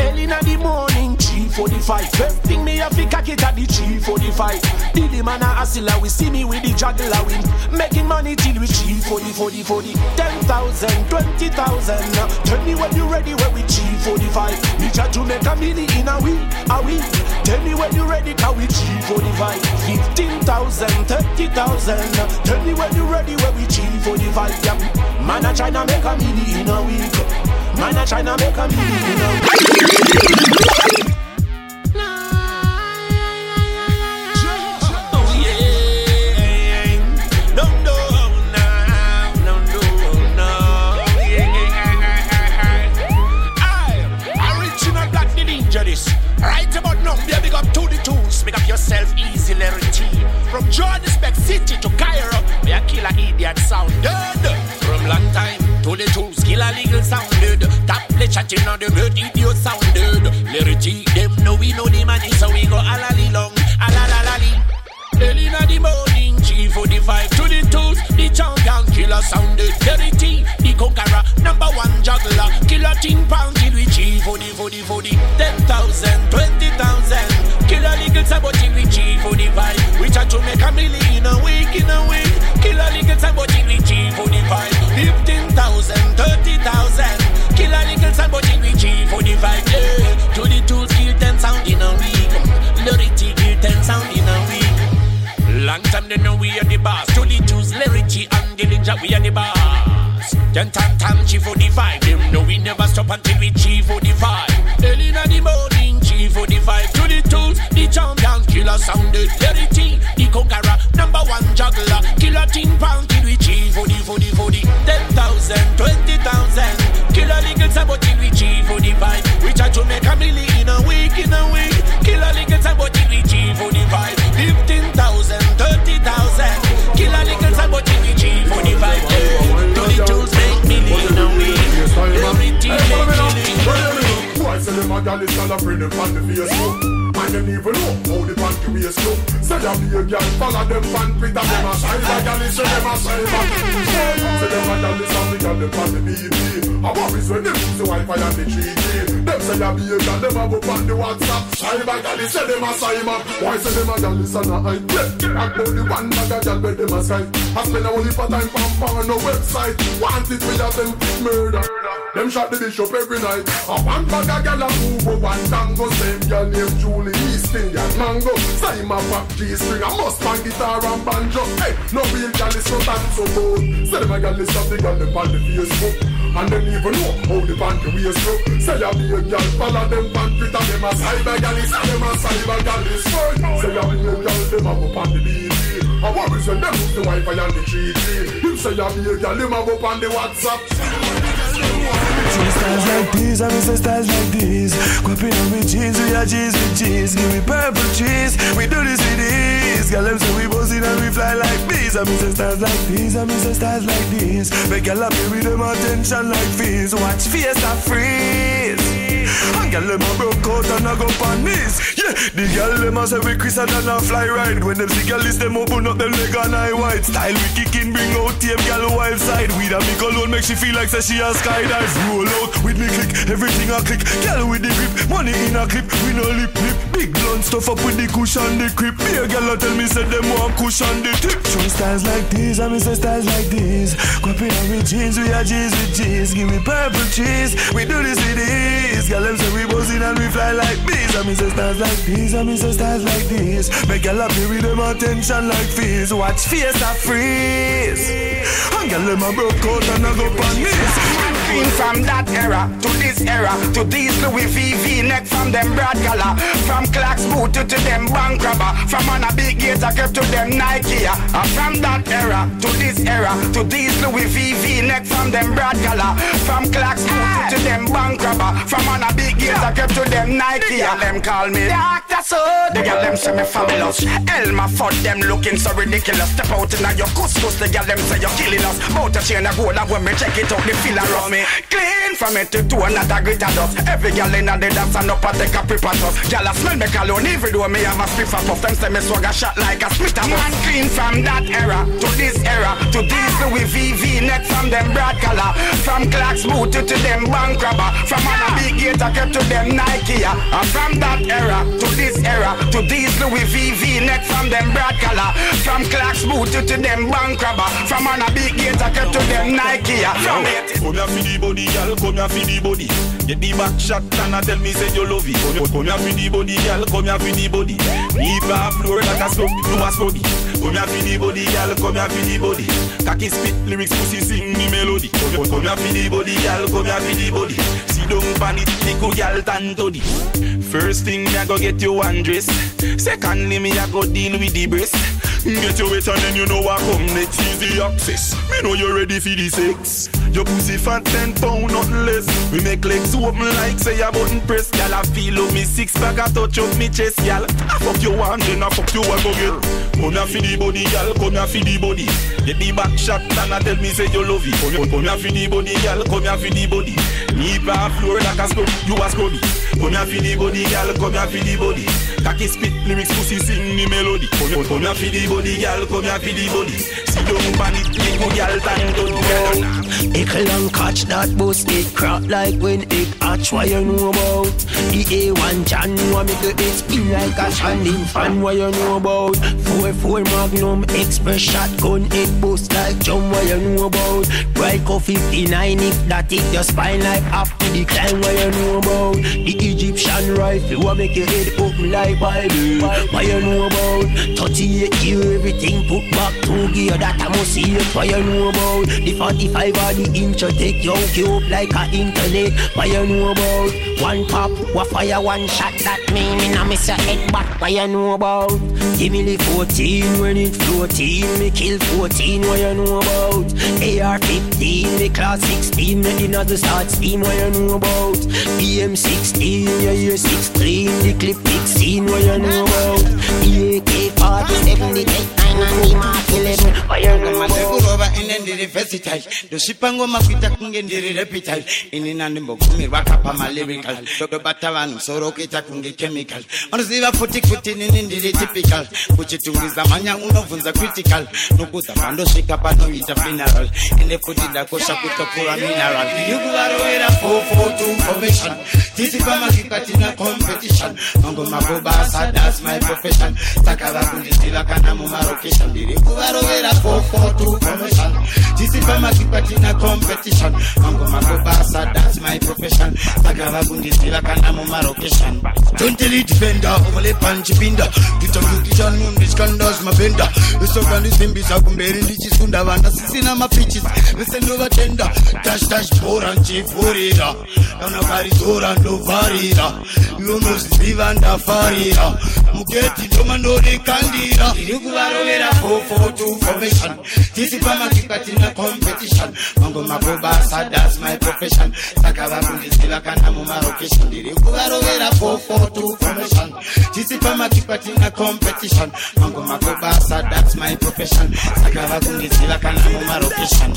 Early in the morning, 3:45. First thing me a fi cock it at the 3:45. Dilly man a hustler, we see me with the juggler win. Making money till we 3:40. 10,000, 20,000. Tell me when you ready, when we 3:45. Me try to make a million in a week, Tell me when you ready, can we 3:45. 15,000, 30,000. Tell me when you ready, when we 3:45. Yeah. Man a tryna make a million in a week. Man a tryna make a million in a week. Right about now, baby, big up Tuli Tools. Make up yourself easy, Larry T. From Johannesburg City to Cairo, we a killer idiot sound dead. From long time, Tuli Tools killer legal sound dead. Top play chatting on the bird idiot sound dead. Larry T, them know we know the money, so we go alali long, alalalali. Early in the morning, 3:45, Tuli Tools, the champion killer sound dead. Larry T, the conqueror, number one juggler, killer ting pound till we 3:40. 10,000, 20,000. Killer legal sabotage with G45. We try to make a million in a week. Killer legal sabotage with G45. 15,000, 30,000. Killer legal sabotage with G45. Yeah. To the two skill 10 sound in a week. Larry T kill 10 sound in a week. Long time they know we are the boss. To the two's Larry T and the ninja, we are the boss. Then time G45. Them know we never stop until we G45. Early in the morning, 3:45. To the tools, the champion killer sounded. Larry T, the conqueror, number one juggler, killer tin pound till we 3:40. 10,000, 20,000. Killer legal sabotage till we 3:45. We try to make a million in a week. Killer legal sabotage till we 3:45. 15,000, 30,000. Killer legal sabotage till we 3:45. To the tools, make million in a week. Larry T, make million in a week. I see them a gal is all a friend and fan the face. man them even know how the band can be a slow. Say a baby and follow them fan with a them a side like a listen them a side back. Say them a gal listen to gal them fan the BB. I worries when them use the Wi-Fi and the 3G. Them say a baby and them a go on the WhatsApp. Side back gal listen them a side back. Why say them a gal listen to I? I go the one that gal with them a side. I spend a whole heap of time on no website. Want it with us and with murder. Them shot the bishop every night. A one bag a gal a move up and tango. Same girl named Julie Easton, that mango. Sign my pop G-string, I must pan guitar and banjo. Hey, no real gal is so bad so bold. Say them a gal is something gal them on the Facebook. And them even know how the panty waist look. Say a be a girl, follow them pantry to them a cyber galleys, them a cyber galleys. Say a be a girl, them a go on the BT. I worries when them use the Wi-Fi and the 3G. You say a be a girl, them a go on the WhatsApp. Some styles like these, I miss the styles like these. Copying on with cheese, we are cheese with cheese. Give me purple cheese, we do this with ease. Girl, them say we buzzing and we fly like bees. I miss the styles like these, I miss the styles like these. Make a lap with them attention like fees. Watch Fiesta freeze. And girl them a broke out and a go on knees. Yeah, the girl them a say we crisper than a fly ride. When them see girl list them open up them leg and eye wide. Style we kicking bring out them girl wild side. With a me cologne make she feel like say she a skydive. Roll out with me click, everything a click. Girl with the grip, money in a clip. We no lip lip, big blunt stuff up with the cushion the grip. Be a girl a tell me say them want cushion the tip. Some styles like these, I miss the styles like these. Copy on with jeans, we are jeans with jeans. Give me purple cheese, we do this with ease. Girl them say we buzzing and we fly like bees. I miss the styles like these, I miss the styles like these. Make girl happy with them attention like fees. Watch Fiesta freeze. And girl them a broke out and I go on knees. From that era to this era to these Louis V neck from them broad collar, from Clark's boot to them bank robber, from on a big gator grip to them Nike. And from that era to this era to these Louis V neck from them broad collar, from Clark's boot to them bank robber, from on a big gator grip to them Nike. And them call me Dr. Soda. They got them say me fabulous. Elma for them looking so ridiculous. Step out in a your couscous. They got them say you're killing us. Bout a chain a gold and when me check it out they feel around me. Clean from it to another greater dust. Every gal in the dance and up and take a prepper toss. Gal a smell me cologne even though me have a spiffer puff. Them say me swagger shot like a splitter. Man clean from that era to this era to these Louis V neck from them broad collar, from Clark's boot to them bank robber, from on a big gator kept to them Nike. And from that era to this era to these Louis V neck from them broad collar, from Clark's boot to them bank robber, from on a big gator kept to them Nike. From it. Body, y'all come here for the body. Get the back shot and I tell me say you love it. Come here for the body, y'all come here for the body. Leave a floor like a smoke, you a study. Come here for the body, y'all come here for the body. Kaki spit lyrics, pussy sing the melody. Come here for the body, y'all come here for the body. See don't panic, nigga, y'all tan to the. First thing me I go get you one dress. Secondly me I go deal with the breast. Get your weight and then you know I come next. Easy access, me know you're ready for the sex. Your pussy fat 10 pound, nothing less. We make legs open like say a button press. Y'all I feel up me six pack a touch up me chest. Y'all I fuck you one then I fuck you I go get. Come here for the body, y'all come here for the body. Get the back shot and I tell me say you love it. Come here for the body, y'all come here for the body. Leap a floor like a scrub, you a scrubby. Come here for the body, y'all come here for the body. Kaki spit lyrics, pussy sing the melody. Come here for the body, y'all come here for the body. See don't panic, nigga, y'all time don't. Ickle and catch that bus, it crack like when it catch. What you know about? The A1 Chan, you a make it spin like a shandin fan. What you know about? 4-4 Magnum, Express shotgun, it bust like jump. What you know about? Brico 59, if that hit your spine like after the climb. What you know about? The Egyptian rifle, what make your head up like Bible. What you know about? 38 gear, everything put back to gear that I must see. What you know about? The 45 are the inch, take your cube like a internet. What you know about? One pop, one fire, one shot, that mean me nah miss a head back. What you know about? Give me the 14 when it floating, me kill 14. What you know about? AR-15, me class 16, me in other start steam. What you know about? BM-16, your year 16, the clip 16. What you know about? EAK-47, the tech That's my profession. Takaba kunditila kana mumarokeshan. Diri kuvarovera 442 promotion. Tisipa makipatina competition. Mango makobasa, that's my profession. Takaba kunditila kana mumarokeshan. Don't tell it defender, omole panchi pinda. Kitamukishan mundishkandas mabenda. Esogandi simbisa kumberi ndichiskunda vanda. Sisina mapichis, vesendova tenda. Dash dash boranchi forira. Anakari zorando varira. Yonos vivanda farira. Mugeti domando de candida. Iriguvarovera 442 formation. Tisipama kipatina competition. Mango makobasa, that's my profession. Takaba kunditila kana mumarokeshan. Iriguvarovera 442 formation. Tisipama kipatina competition. Mango makobasa, that's my profession. Takaba kunditila kana mumarokeshan.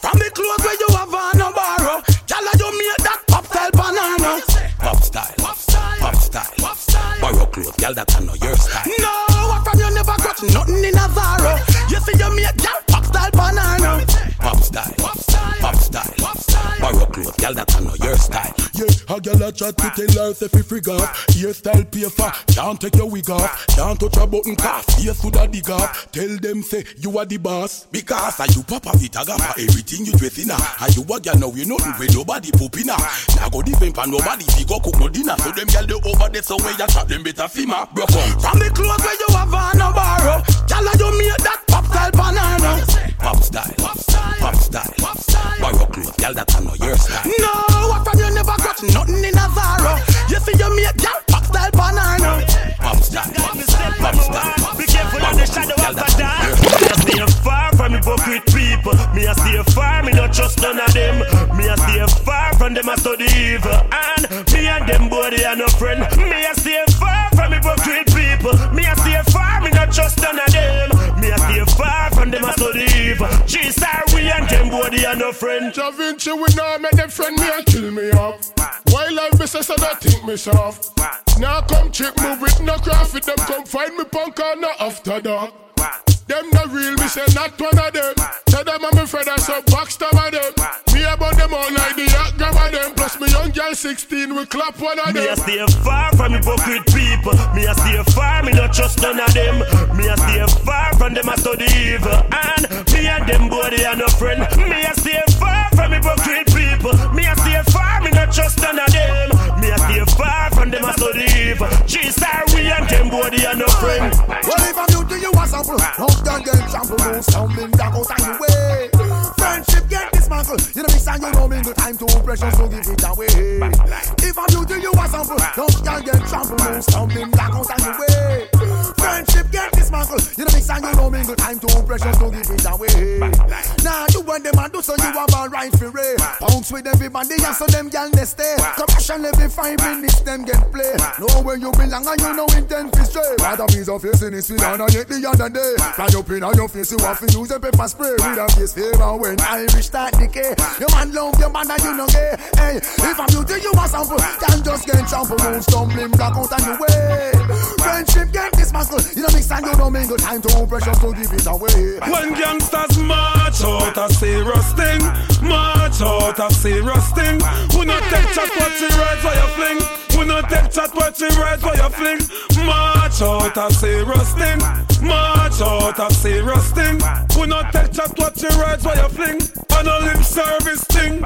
From the clothes where you have on a borrow. Jala you make that pop style banana. Pop style, pop style, pop style, pop style. Borrow clothes, girl, that I know your style. No, I from you never got nothing in a Zara. You see you make that pop style banana. Pop style, pop style, pop style, pop style. Borrow clothes, girl, that I know your style. Yeah, a girl that chat to tell her if you frig off. Your style paper, can't take your wig off. Can't touch your button cuff. Yes, to that dig off. Tell them say you are the boss. Because I you pop a fit, I got everything. You dress in a, and you a girl now you nothing where nobody popping a. Now go defend for nobody, fi go cook no dinner. So them girl they over there, so where you trap them better see ma. Bro from the clothes where you have on a borrow, gyal you make that pop style banana. Pop style, pop style, pop style, pop style. Borrow clothes, girl that I know your style. No, what from you never got nothing in a Zara. You see you make that pop style banana. Pop style, pop style, pop style. Be careful in the shadow of the dark. Me a stay far from hypocrite people. Me a stay far, me not trust none of them. Me a stay far from them a study evil. And me and them boy they are no friend. Me a stay far from hypocrite people. Me a stay far, me not trust none of them. Me a stay far from them a study evil. Jesus, we and them boy they are no friend. Da Vinci, we now make them friend. Me a kill me up. Wildlife business I don't think me soft. Now come check me with no profit. Them come find me punk on the after dark. Them not real, me say not one of them. Tell them I'm a friend, I so backstab at them. Me about them all like the yacht grab at them. Plus me young girl 16, we clap one of them. Me a stay far from hypocrite people. Me a stay far, me not trust none of them. Me a stay far from them I study evil. And me and them boy they are no friend. Me a stay far from hypocrite people. Me a stay far, me not trust none of them. Me a stay far from them I study evil. Jesus, we and them boy they are no friend. Well if I'm new to you, what's up? Don't get trampled, no stumbling, that goes on your way. Friendship get dismantled. You know this and you know me, no time to precious, so give it away. If I'm new to you, a sample. Don't get trampled, no stumbling, that goes on your way. Friendship get dismantled. You know this and you know me, no time to precious, so give it away. Now you want them and do so, you want man right for it. Bounce with everybody and so them gang they stay. Commission every 5 minutes, them get play. Know where you belong and you know intent to stray. Rather piece of face in this field and I get the other day. Fly up in your face, you have to use a paper spray. With a face favor when Irish start decay. Your man love your man and you know gay. Hey, if I'm new to you a sample, can't just get trampled, no stumbling block out on your way. Friendship get dismantled. You know mix and you know mingle, time to precious, so give it away. When gangsters march out a serious thing, march out a serious thing. Who not take chat what you ride for your fling? Who not take chat what you ride for your fling? March out a serious thing, march out. A serious thing. Who not take chat what you ride for your fling? And a lip service thing.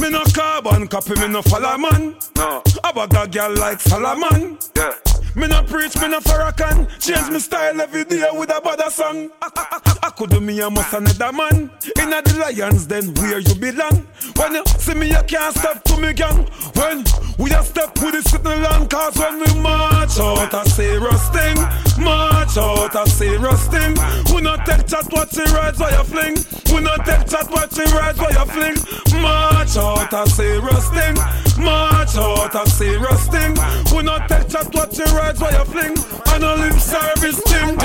Me no carbon copy, me no follow man. I bag a girl like Solomon. Yeah. Me no preach, me no Farrakhan. Change me style every day with a bad song. I could do me a must another man. Inna the lions then where you belong. When you see me you can't step to me gang. When we a step with the sitting land. Cause when we march out a serious thing, march out a serious thing. Who not take chat what you ride for your fling? Who not take chat what you ride for your fling? March out a serious thing, march out a serious thing. Who not take chat what you ride for your fling? And a lip service thing.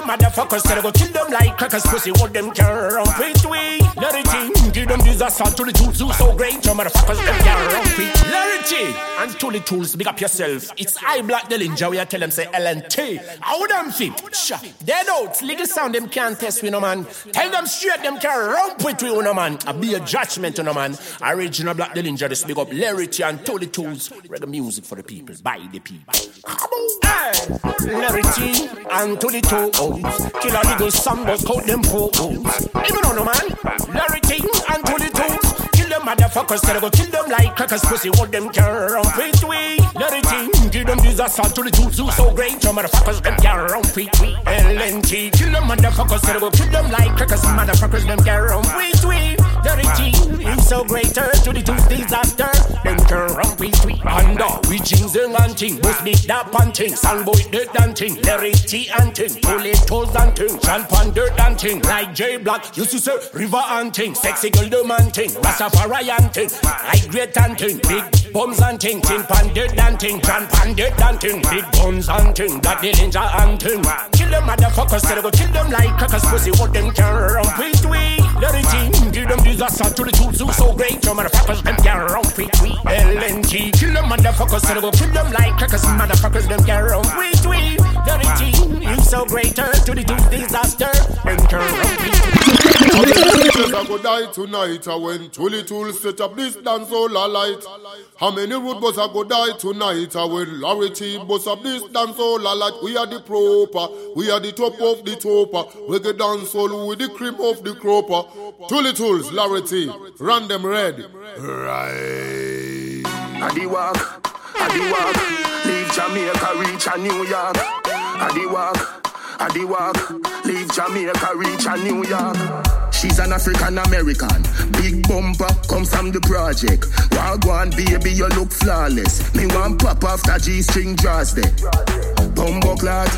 them motherfuckers, said I go kill them like crackers. Pussy, what them care on pitch we? Larry T, give them this assault. Tuli Tools, you so great, your motherfuckers, them care on pitch. Larry T and Tuli Tools, big up yourself. It's I Black the Ninja, we are tell them say LNT. How them fit? Sure. They don't, legal sound them can't test with no man. Tell them straight, them care on pitch with no man. I be a judgment on no man. Original Black the Ninja, just big up Larry T and Tuli Tools. Reggae music for the people, by the people. Larry T and Tuli Tools, kill a nigga sambos, call them fools. Even on no man, Larry T and Tuli Tools, kill them motherfuckers, tell go kill them like crackers. Pussy, what them care on feet we? Larry T, give them this assault. Tuli Tools, you so great, your motherfuckers, them care on feet we. LNT, kill them motherfuckers, tell go kill them like crackers. Motherfuckers, them care on feet we. Larry T, you so greater, Tuli Tools disaster. Them care on feet we. Under, we jeans and ting, boost me that panting, sandboy dirt and ting, Larry T and ting, Tuli Tools and ting, Sean Pan dirt and ting, like J Black, used to say river and ting, sexy girl them and ting, Rastafari and ting, like great and ting, big bombs and ting, Tin Pan dirt and ting, Sean Pan dirt and ting, big bombs and ting, that the ninja and ting. Kill them motherfuckers, they go kill them like crackers, pussy, what them care on feet we? Larry T, give them disaster to the tools, you so great, your motherfuckers, them care on feet we? LNT, kill them motherfuckers, they go kill them like crackers, motherfuckers, them care on feet we? Larry T, you so greater, to the disaster, and turn on I go die tonight, I went Tuli Tools set up this dance all alight. How many road boss I go die tonight, I went Larry T boss up this dance all alight. We are the proper, we are the top of the topper, we get dance all with the cream of the cropper. Tuli Tools, Larry T, random red. Right. I do walk, leave Jamaica, reach a New York. I do walk, leave Jamaica, reach a New York. She's an African-American, big bumper, comes from the project. Wagwan, baby, you look flawless. Me want pop after G-string draws there. Bumbo clad,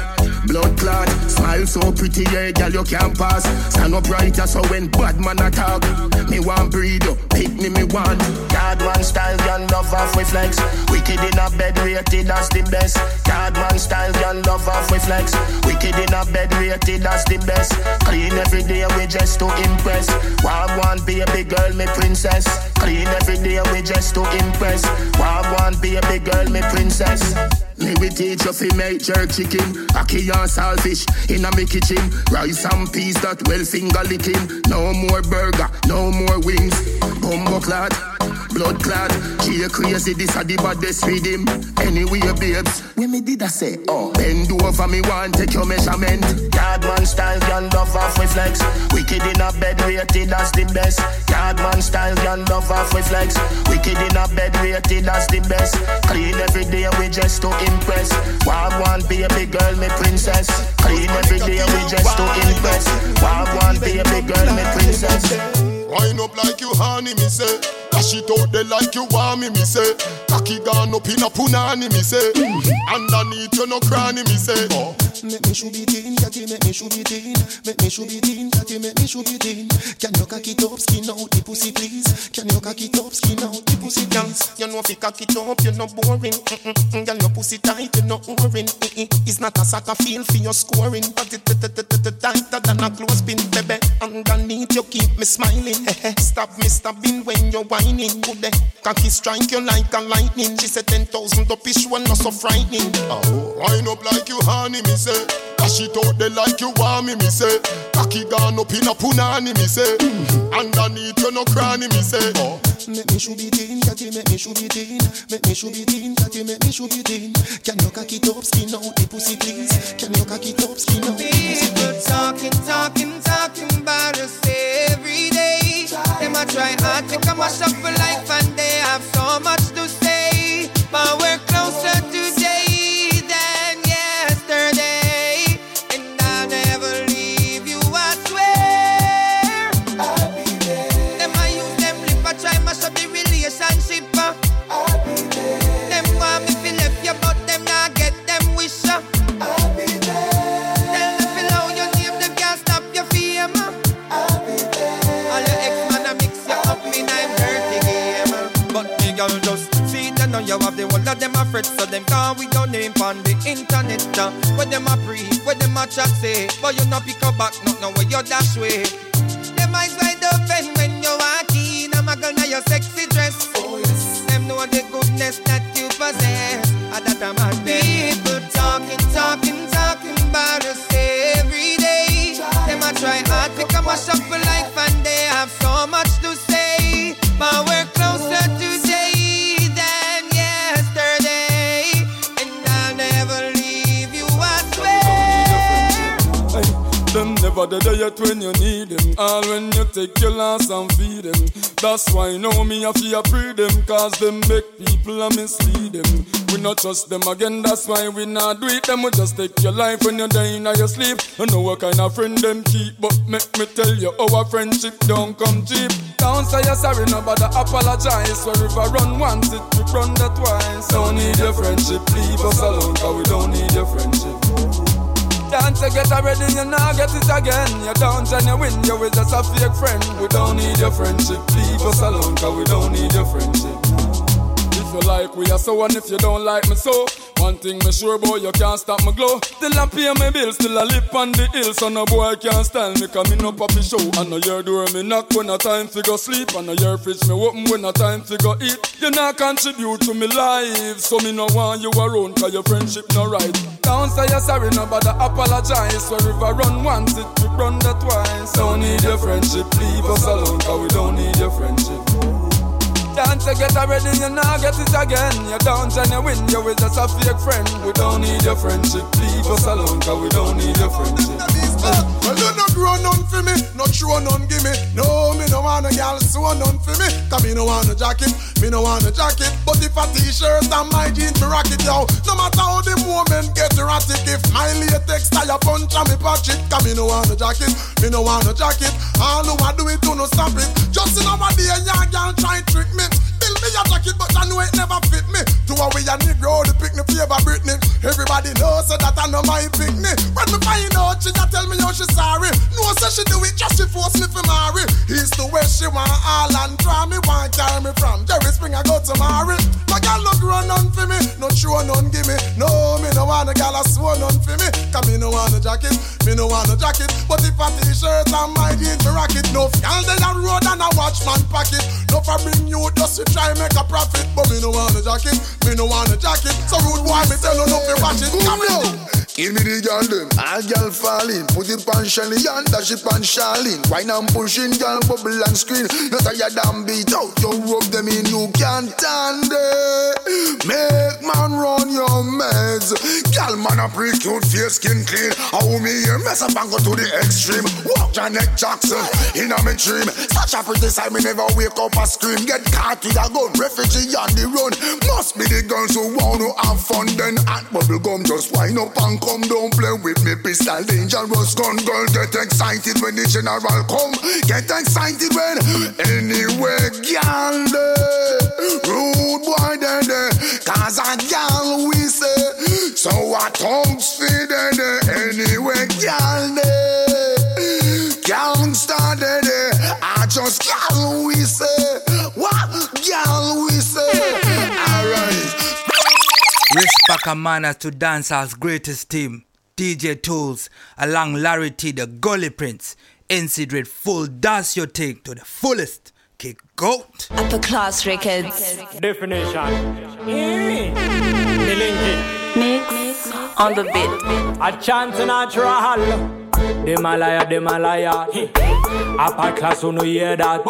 blood clad, smile so pretty, yeah, girl, you can't pass. Stand up right, so when bad man attack. Me want breed up, pick me want. Card one style, you love off with flex. Wicked in a bed, rated as the best. Card one style, you love off with flex. Wicked in a bed, rated as the best. Clean every day, we just to impress. Wagwan baby girl, me princess. Clean every day, we just to impress. Wagwan baby girl, me princess. Me we teach you fi make jerk chicken, ackee and saltfish in a me kitchen. Rice and peas that well finger licking. No more burger, no more wings. Bumbo clad, blood clad. She a crazy, this a the baddest with him. Anyway, babes, when me did I say, oh, bend over me one, take your measurement. Yardman style, you love off with flex. Wicked in a bed, rated as the best. Yardman style, you love off with flex. Wicked in a bed, rated as the best. Clean every day, we just to impress. Wagwan baby girl, me princess. Clean every day, we just to impress. Wagwan baby girl, me princess. Wind up like you honey, me say. Dash it out there like you want me say. Cocky gone up in a punani, me say. Underneath you no cranny, me say. Make me should be teen, Kathy, make me should be teen. Make me should be teen, Kathy, make me should be teen. Can you cock it up, skin out the pussy, please? Can you cock it up, skin out the pussy, please? You know if you cock it up, you're not boring. Girl, your pussy tight, you're not boring. It's not a soccer field for your scoring. But it's tighter than a clothespin, baby. Underneath you keep me smiling. Stop me stabbing when you're whining. Good day, cocky strike you like a lightning. She said 10,000 up is one, not so frightening. Oh, wind up like you honey, me say. Dash it out there like you want me say. Cocky gone up in a punani, me say. Underneath you no cranny, me say. Make me should be teen, Kathy, make me should be teen. Make me should be teen, Kathy, make me should be teen. Can you cock it up, skin out the pussy, please? Can you cock it up, skin out the pussy, please? Talking about us every day. Them I try hard to come wash up for life and they have so much to say. But we're closer today. you have the whole of them a fret, so them gone with your name on the internet. Where them a breathe, where them a chat say, but you not pick up back, not know where you dash way. Them eyes wide open when you walk in, I'm a girl now your sexy dress. Oh yes, them know the goodness that you possess. And that I'm a people talking about us every day. Them a try hard to come wash up for life and they have so much to say, but we're closer today than yesterday, and I'll never leave you, I swear. Hey, them never the day yet when you need them, all when you take your loss and feed them. That's why you know me I fear free them, cause them make people and mislead them. We not trust them again, that's why we not do it. Them we just take your life when you're dying or you sleep. You know what kind of friend them keep, but make me tell you our friendship don't come cheap. Don't say you're sorry, nobody apologize. Where if I run once, it we run that twice. Don't need your friendship, leave us alone, cause we don't need your friendship. Don't you get already, you now get it again. You don't and you win, you with just a fake friend. We don't need your friendship, leave us alone, cause we don't need your friendship. If you like we are so, and if you don't like me so, one thing me sure boy, you can't stop me glow. Still I pay my bills, still I lip on the hill, so no boy can't stand me, cause me no poppy show. And no your door me knock when a time to go sleep, and no your fridge me open when a time to go eat. You not contribute to me life, so me no want you around, cause your friendship no right. Don't say you're sorry, nobody apologize. Where if I run once, it we run that twice. Don't need your friendship, leave us alone, cause we don't need your friendship. Don't you get already, you now get it again. You don't and you win, you with just a fake friend. We don't need your friendship, leave us alone, cause we don't need your friendship. Well, you no grow none for me, no true none give me. No, me no want a gal, so none for me. Cause me no want a jacket, me no want a jacket. But if a t-shirt and my jeans me rock it out, no matter how the moment get erratic. If my latex tie a punch and me patch it, cause me no want a jacket, me no want a jacket. All who I do it do no stop it. Just in our day, young gal try trick me. Me a jacket, but I know it never fit me. To a way a Negro, the picnic flavor Britney. Everybody knows so that I know my picnic. When me find out, she a tell me how she sorry. No, so she do it just she force me for marry. He's the way she want all and draw me, want carry me from Jerry Spring I go to marry. My girl no grow none for me, no true none give me. No, me no want a girl a swore none for me. Cause me no want a jacket, me no want a jacket. But if a t-shirt and my jeans me rock it. No, y'all they a road and a watchman pocket. No, for bring you just to try make a profit, but me no want a jacket, me no want a jacket. So rude boy, me tell you no fi watch it. Come on. Give me the girl them, all girl falling. Put it pan Shelly and dash it pan Charlene. Wine and pushing, girl bubble and screen. Not a your damn beat out, you rub them in, you can't stand it. Make man run your meds. Girl man a pretty cute, face skin clean. How me here mess up and go to the extreme. Walk Janet Jackson, in a me dream. Such a pretty side, me never wake up and scream. Get caught with a gun, refugee on the run. Must be the girls who want to have fun. Then at bubble gum, just wind up and come, don't play with me, pistol, dangerous gun. Girl, get excited when the general come. Get excited when anyway, gal, rude boy, cause a gal we say, so I don't see that anyway, gal, gangsta, I just gal we say, what gal we say. Respect and manners to dancehall's greatest team, DJ Tools, along Larry T, the Golly Prince. Insiderate full dance your take to the fullest. Kick goat. Upper Class Records. Definition. Mix on the beat. A chant natural. Dem a liar. Upper class, who no hear that?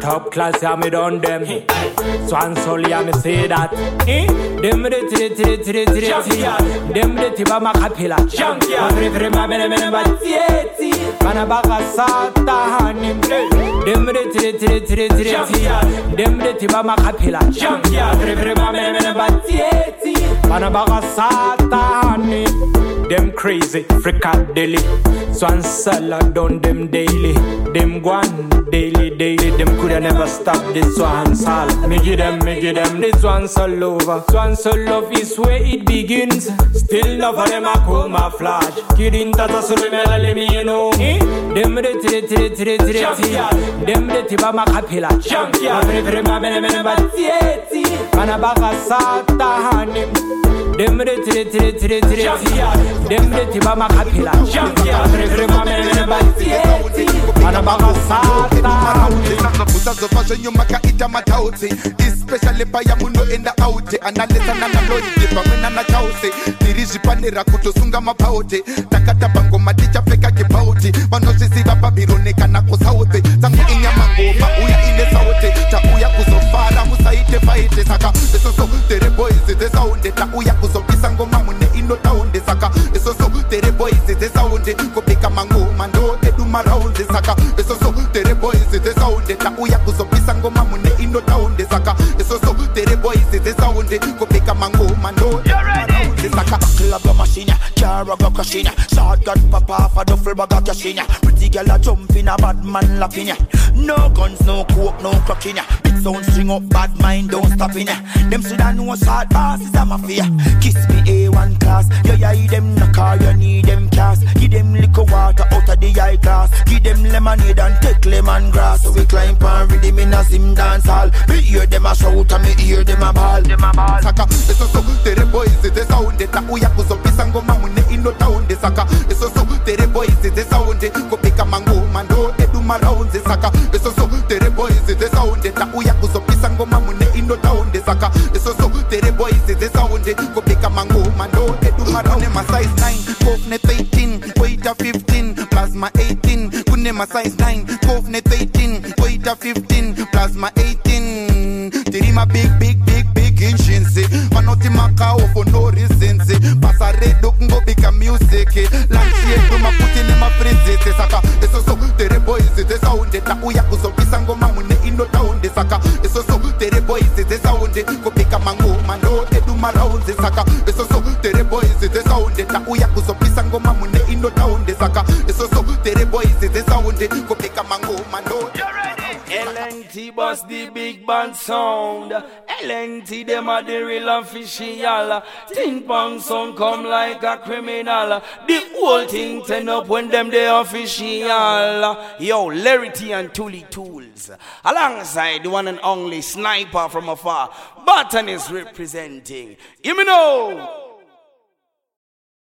Top class, yeah, me done them. Swan soul, yeah, me say that. Dem the tiri. Dem the tiba makapila. Tiri ma bene ba tieti. Mana baga sata hanim. Dem the tiri. Dem the tiba makapila. Tiri ma bene ba tieti. Mana baga sata hanim. Them crazy, fricadilly. Swan salad on them daily. Them guan daily. Them coulda never stop this swan sal. Me give them this swan all over. Swan all love is where it begins. Still love for them a camouflage. Kidding tata sulu mela let me know. Them the tiri. Them the tiba makapila. Champion. Every ma bene ba tieti. Kanabaka sata hanim. Dem de tiri Dem de tiba makapila. Jamia brevre mamene batieti. Kanabaka sata hanim. Nakuzazo fashion yuma ka ita matauti. Especially paya mundo in the outie. Analisa na nalodi pa mena na chausi. Diriji panera kutosunga mapauti. Takata bango madicha feka kipauti. Wanoshi siva babirone kana kusauti. Zangu inyamango mauya ine sauti. Chakuya kuzofara musaite faite saka. Eso so tere boys ite saunde. Chakuya kuzofisa ngoma mune ino taunde saka. Eso so tere boys ite saunde. Kupika mango mandote duma raunde saka. Eso so tere boys ite saunde. Chakuya kuzofisa ngoma mune ino taunde saka. Eso so tere boys ite saunde. Kupika mango mandote duma raunde saka. Club machine, car go casino. Shot gun papa for duffel bag casino. Pretty girl a jump in a bad man laughing. No guns, no coke, no crack in ya. Big sound string up, bad mind don't stop in ya. Them shoulda know short pass is a mafia. Kiss me A1 class, yeah yeah. Them no car, you need them cash. Give them liquor water out of the eye glass. Give them lemonade and take lemongrass. So we climb and rhythm in a sim dance hall. Me hear them a shout and me hear them a ball. Saka, it's so tere boys, it's sound it. Uya kuzopisango mamune ino taunde saka. It's so tere boys, it's sound it. Kopika mango mando eduma rounds saka. It's so tere boys, it's sound it. Uya kuzopisango mamune ino taunde saka. It's so tere boys, it's sound it. Kopika mango mando eduma rounds. Kunema size 9, Kofnet 18, Koita 15, Plasma 18. Kunema size 9, Kofnet 18, Koita 15, Plasma 18. Terima big inchinsi. Manoti maka for no reason. Passare do go become music. Lanchie do ma put in my frizzy saka. Eso so tere boys the sound that uya kuzopisango mamune ino town de saka. Eso so tere boys the sound go pick a mango mano edu maround saka. Eso so tere boys the sound that uya kuzopisango mamune ino town de saka. Eso so tere boys the sound go pick a mango mano. LNT boss the big band sound. LNT them are the real official. Ting pong song come like a criminal. The whole thing turn up when them the official. Yo, Larry T and Tuli Tools. Alongside the one and only sniper from afar. Button is representing. Give me no.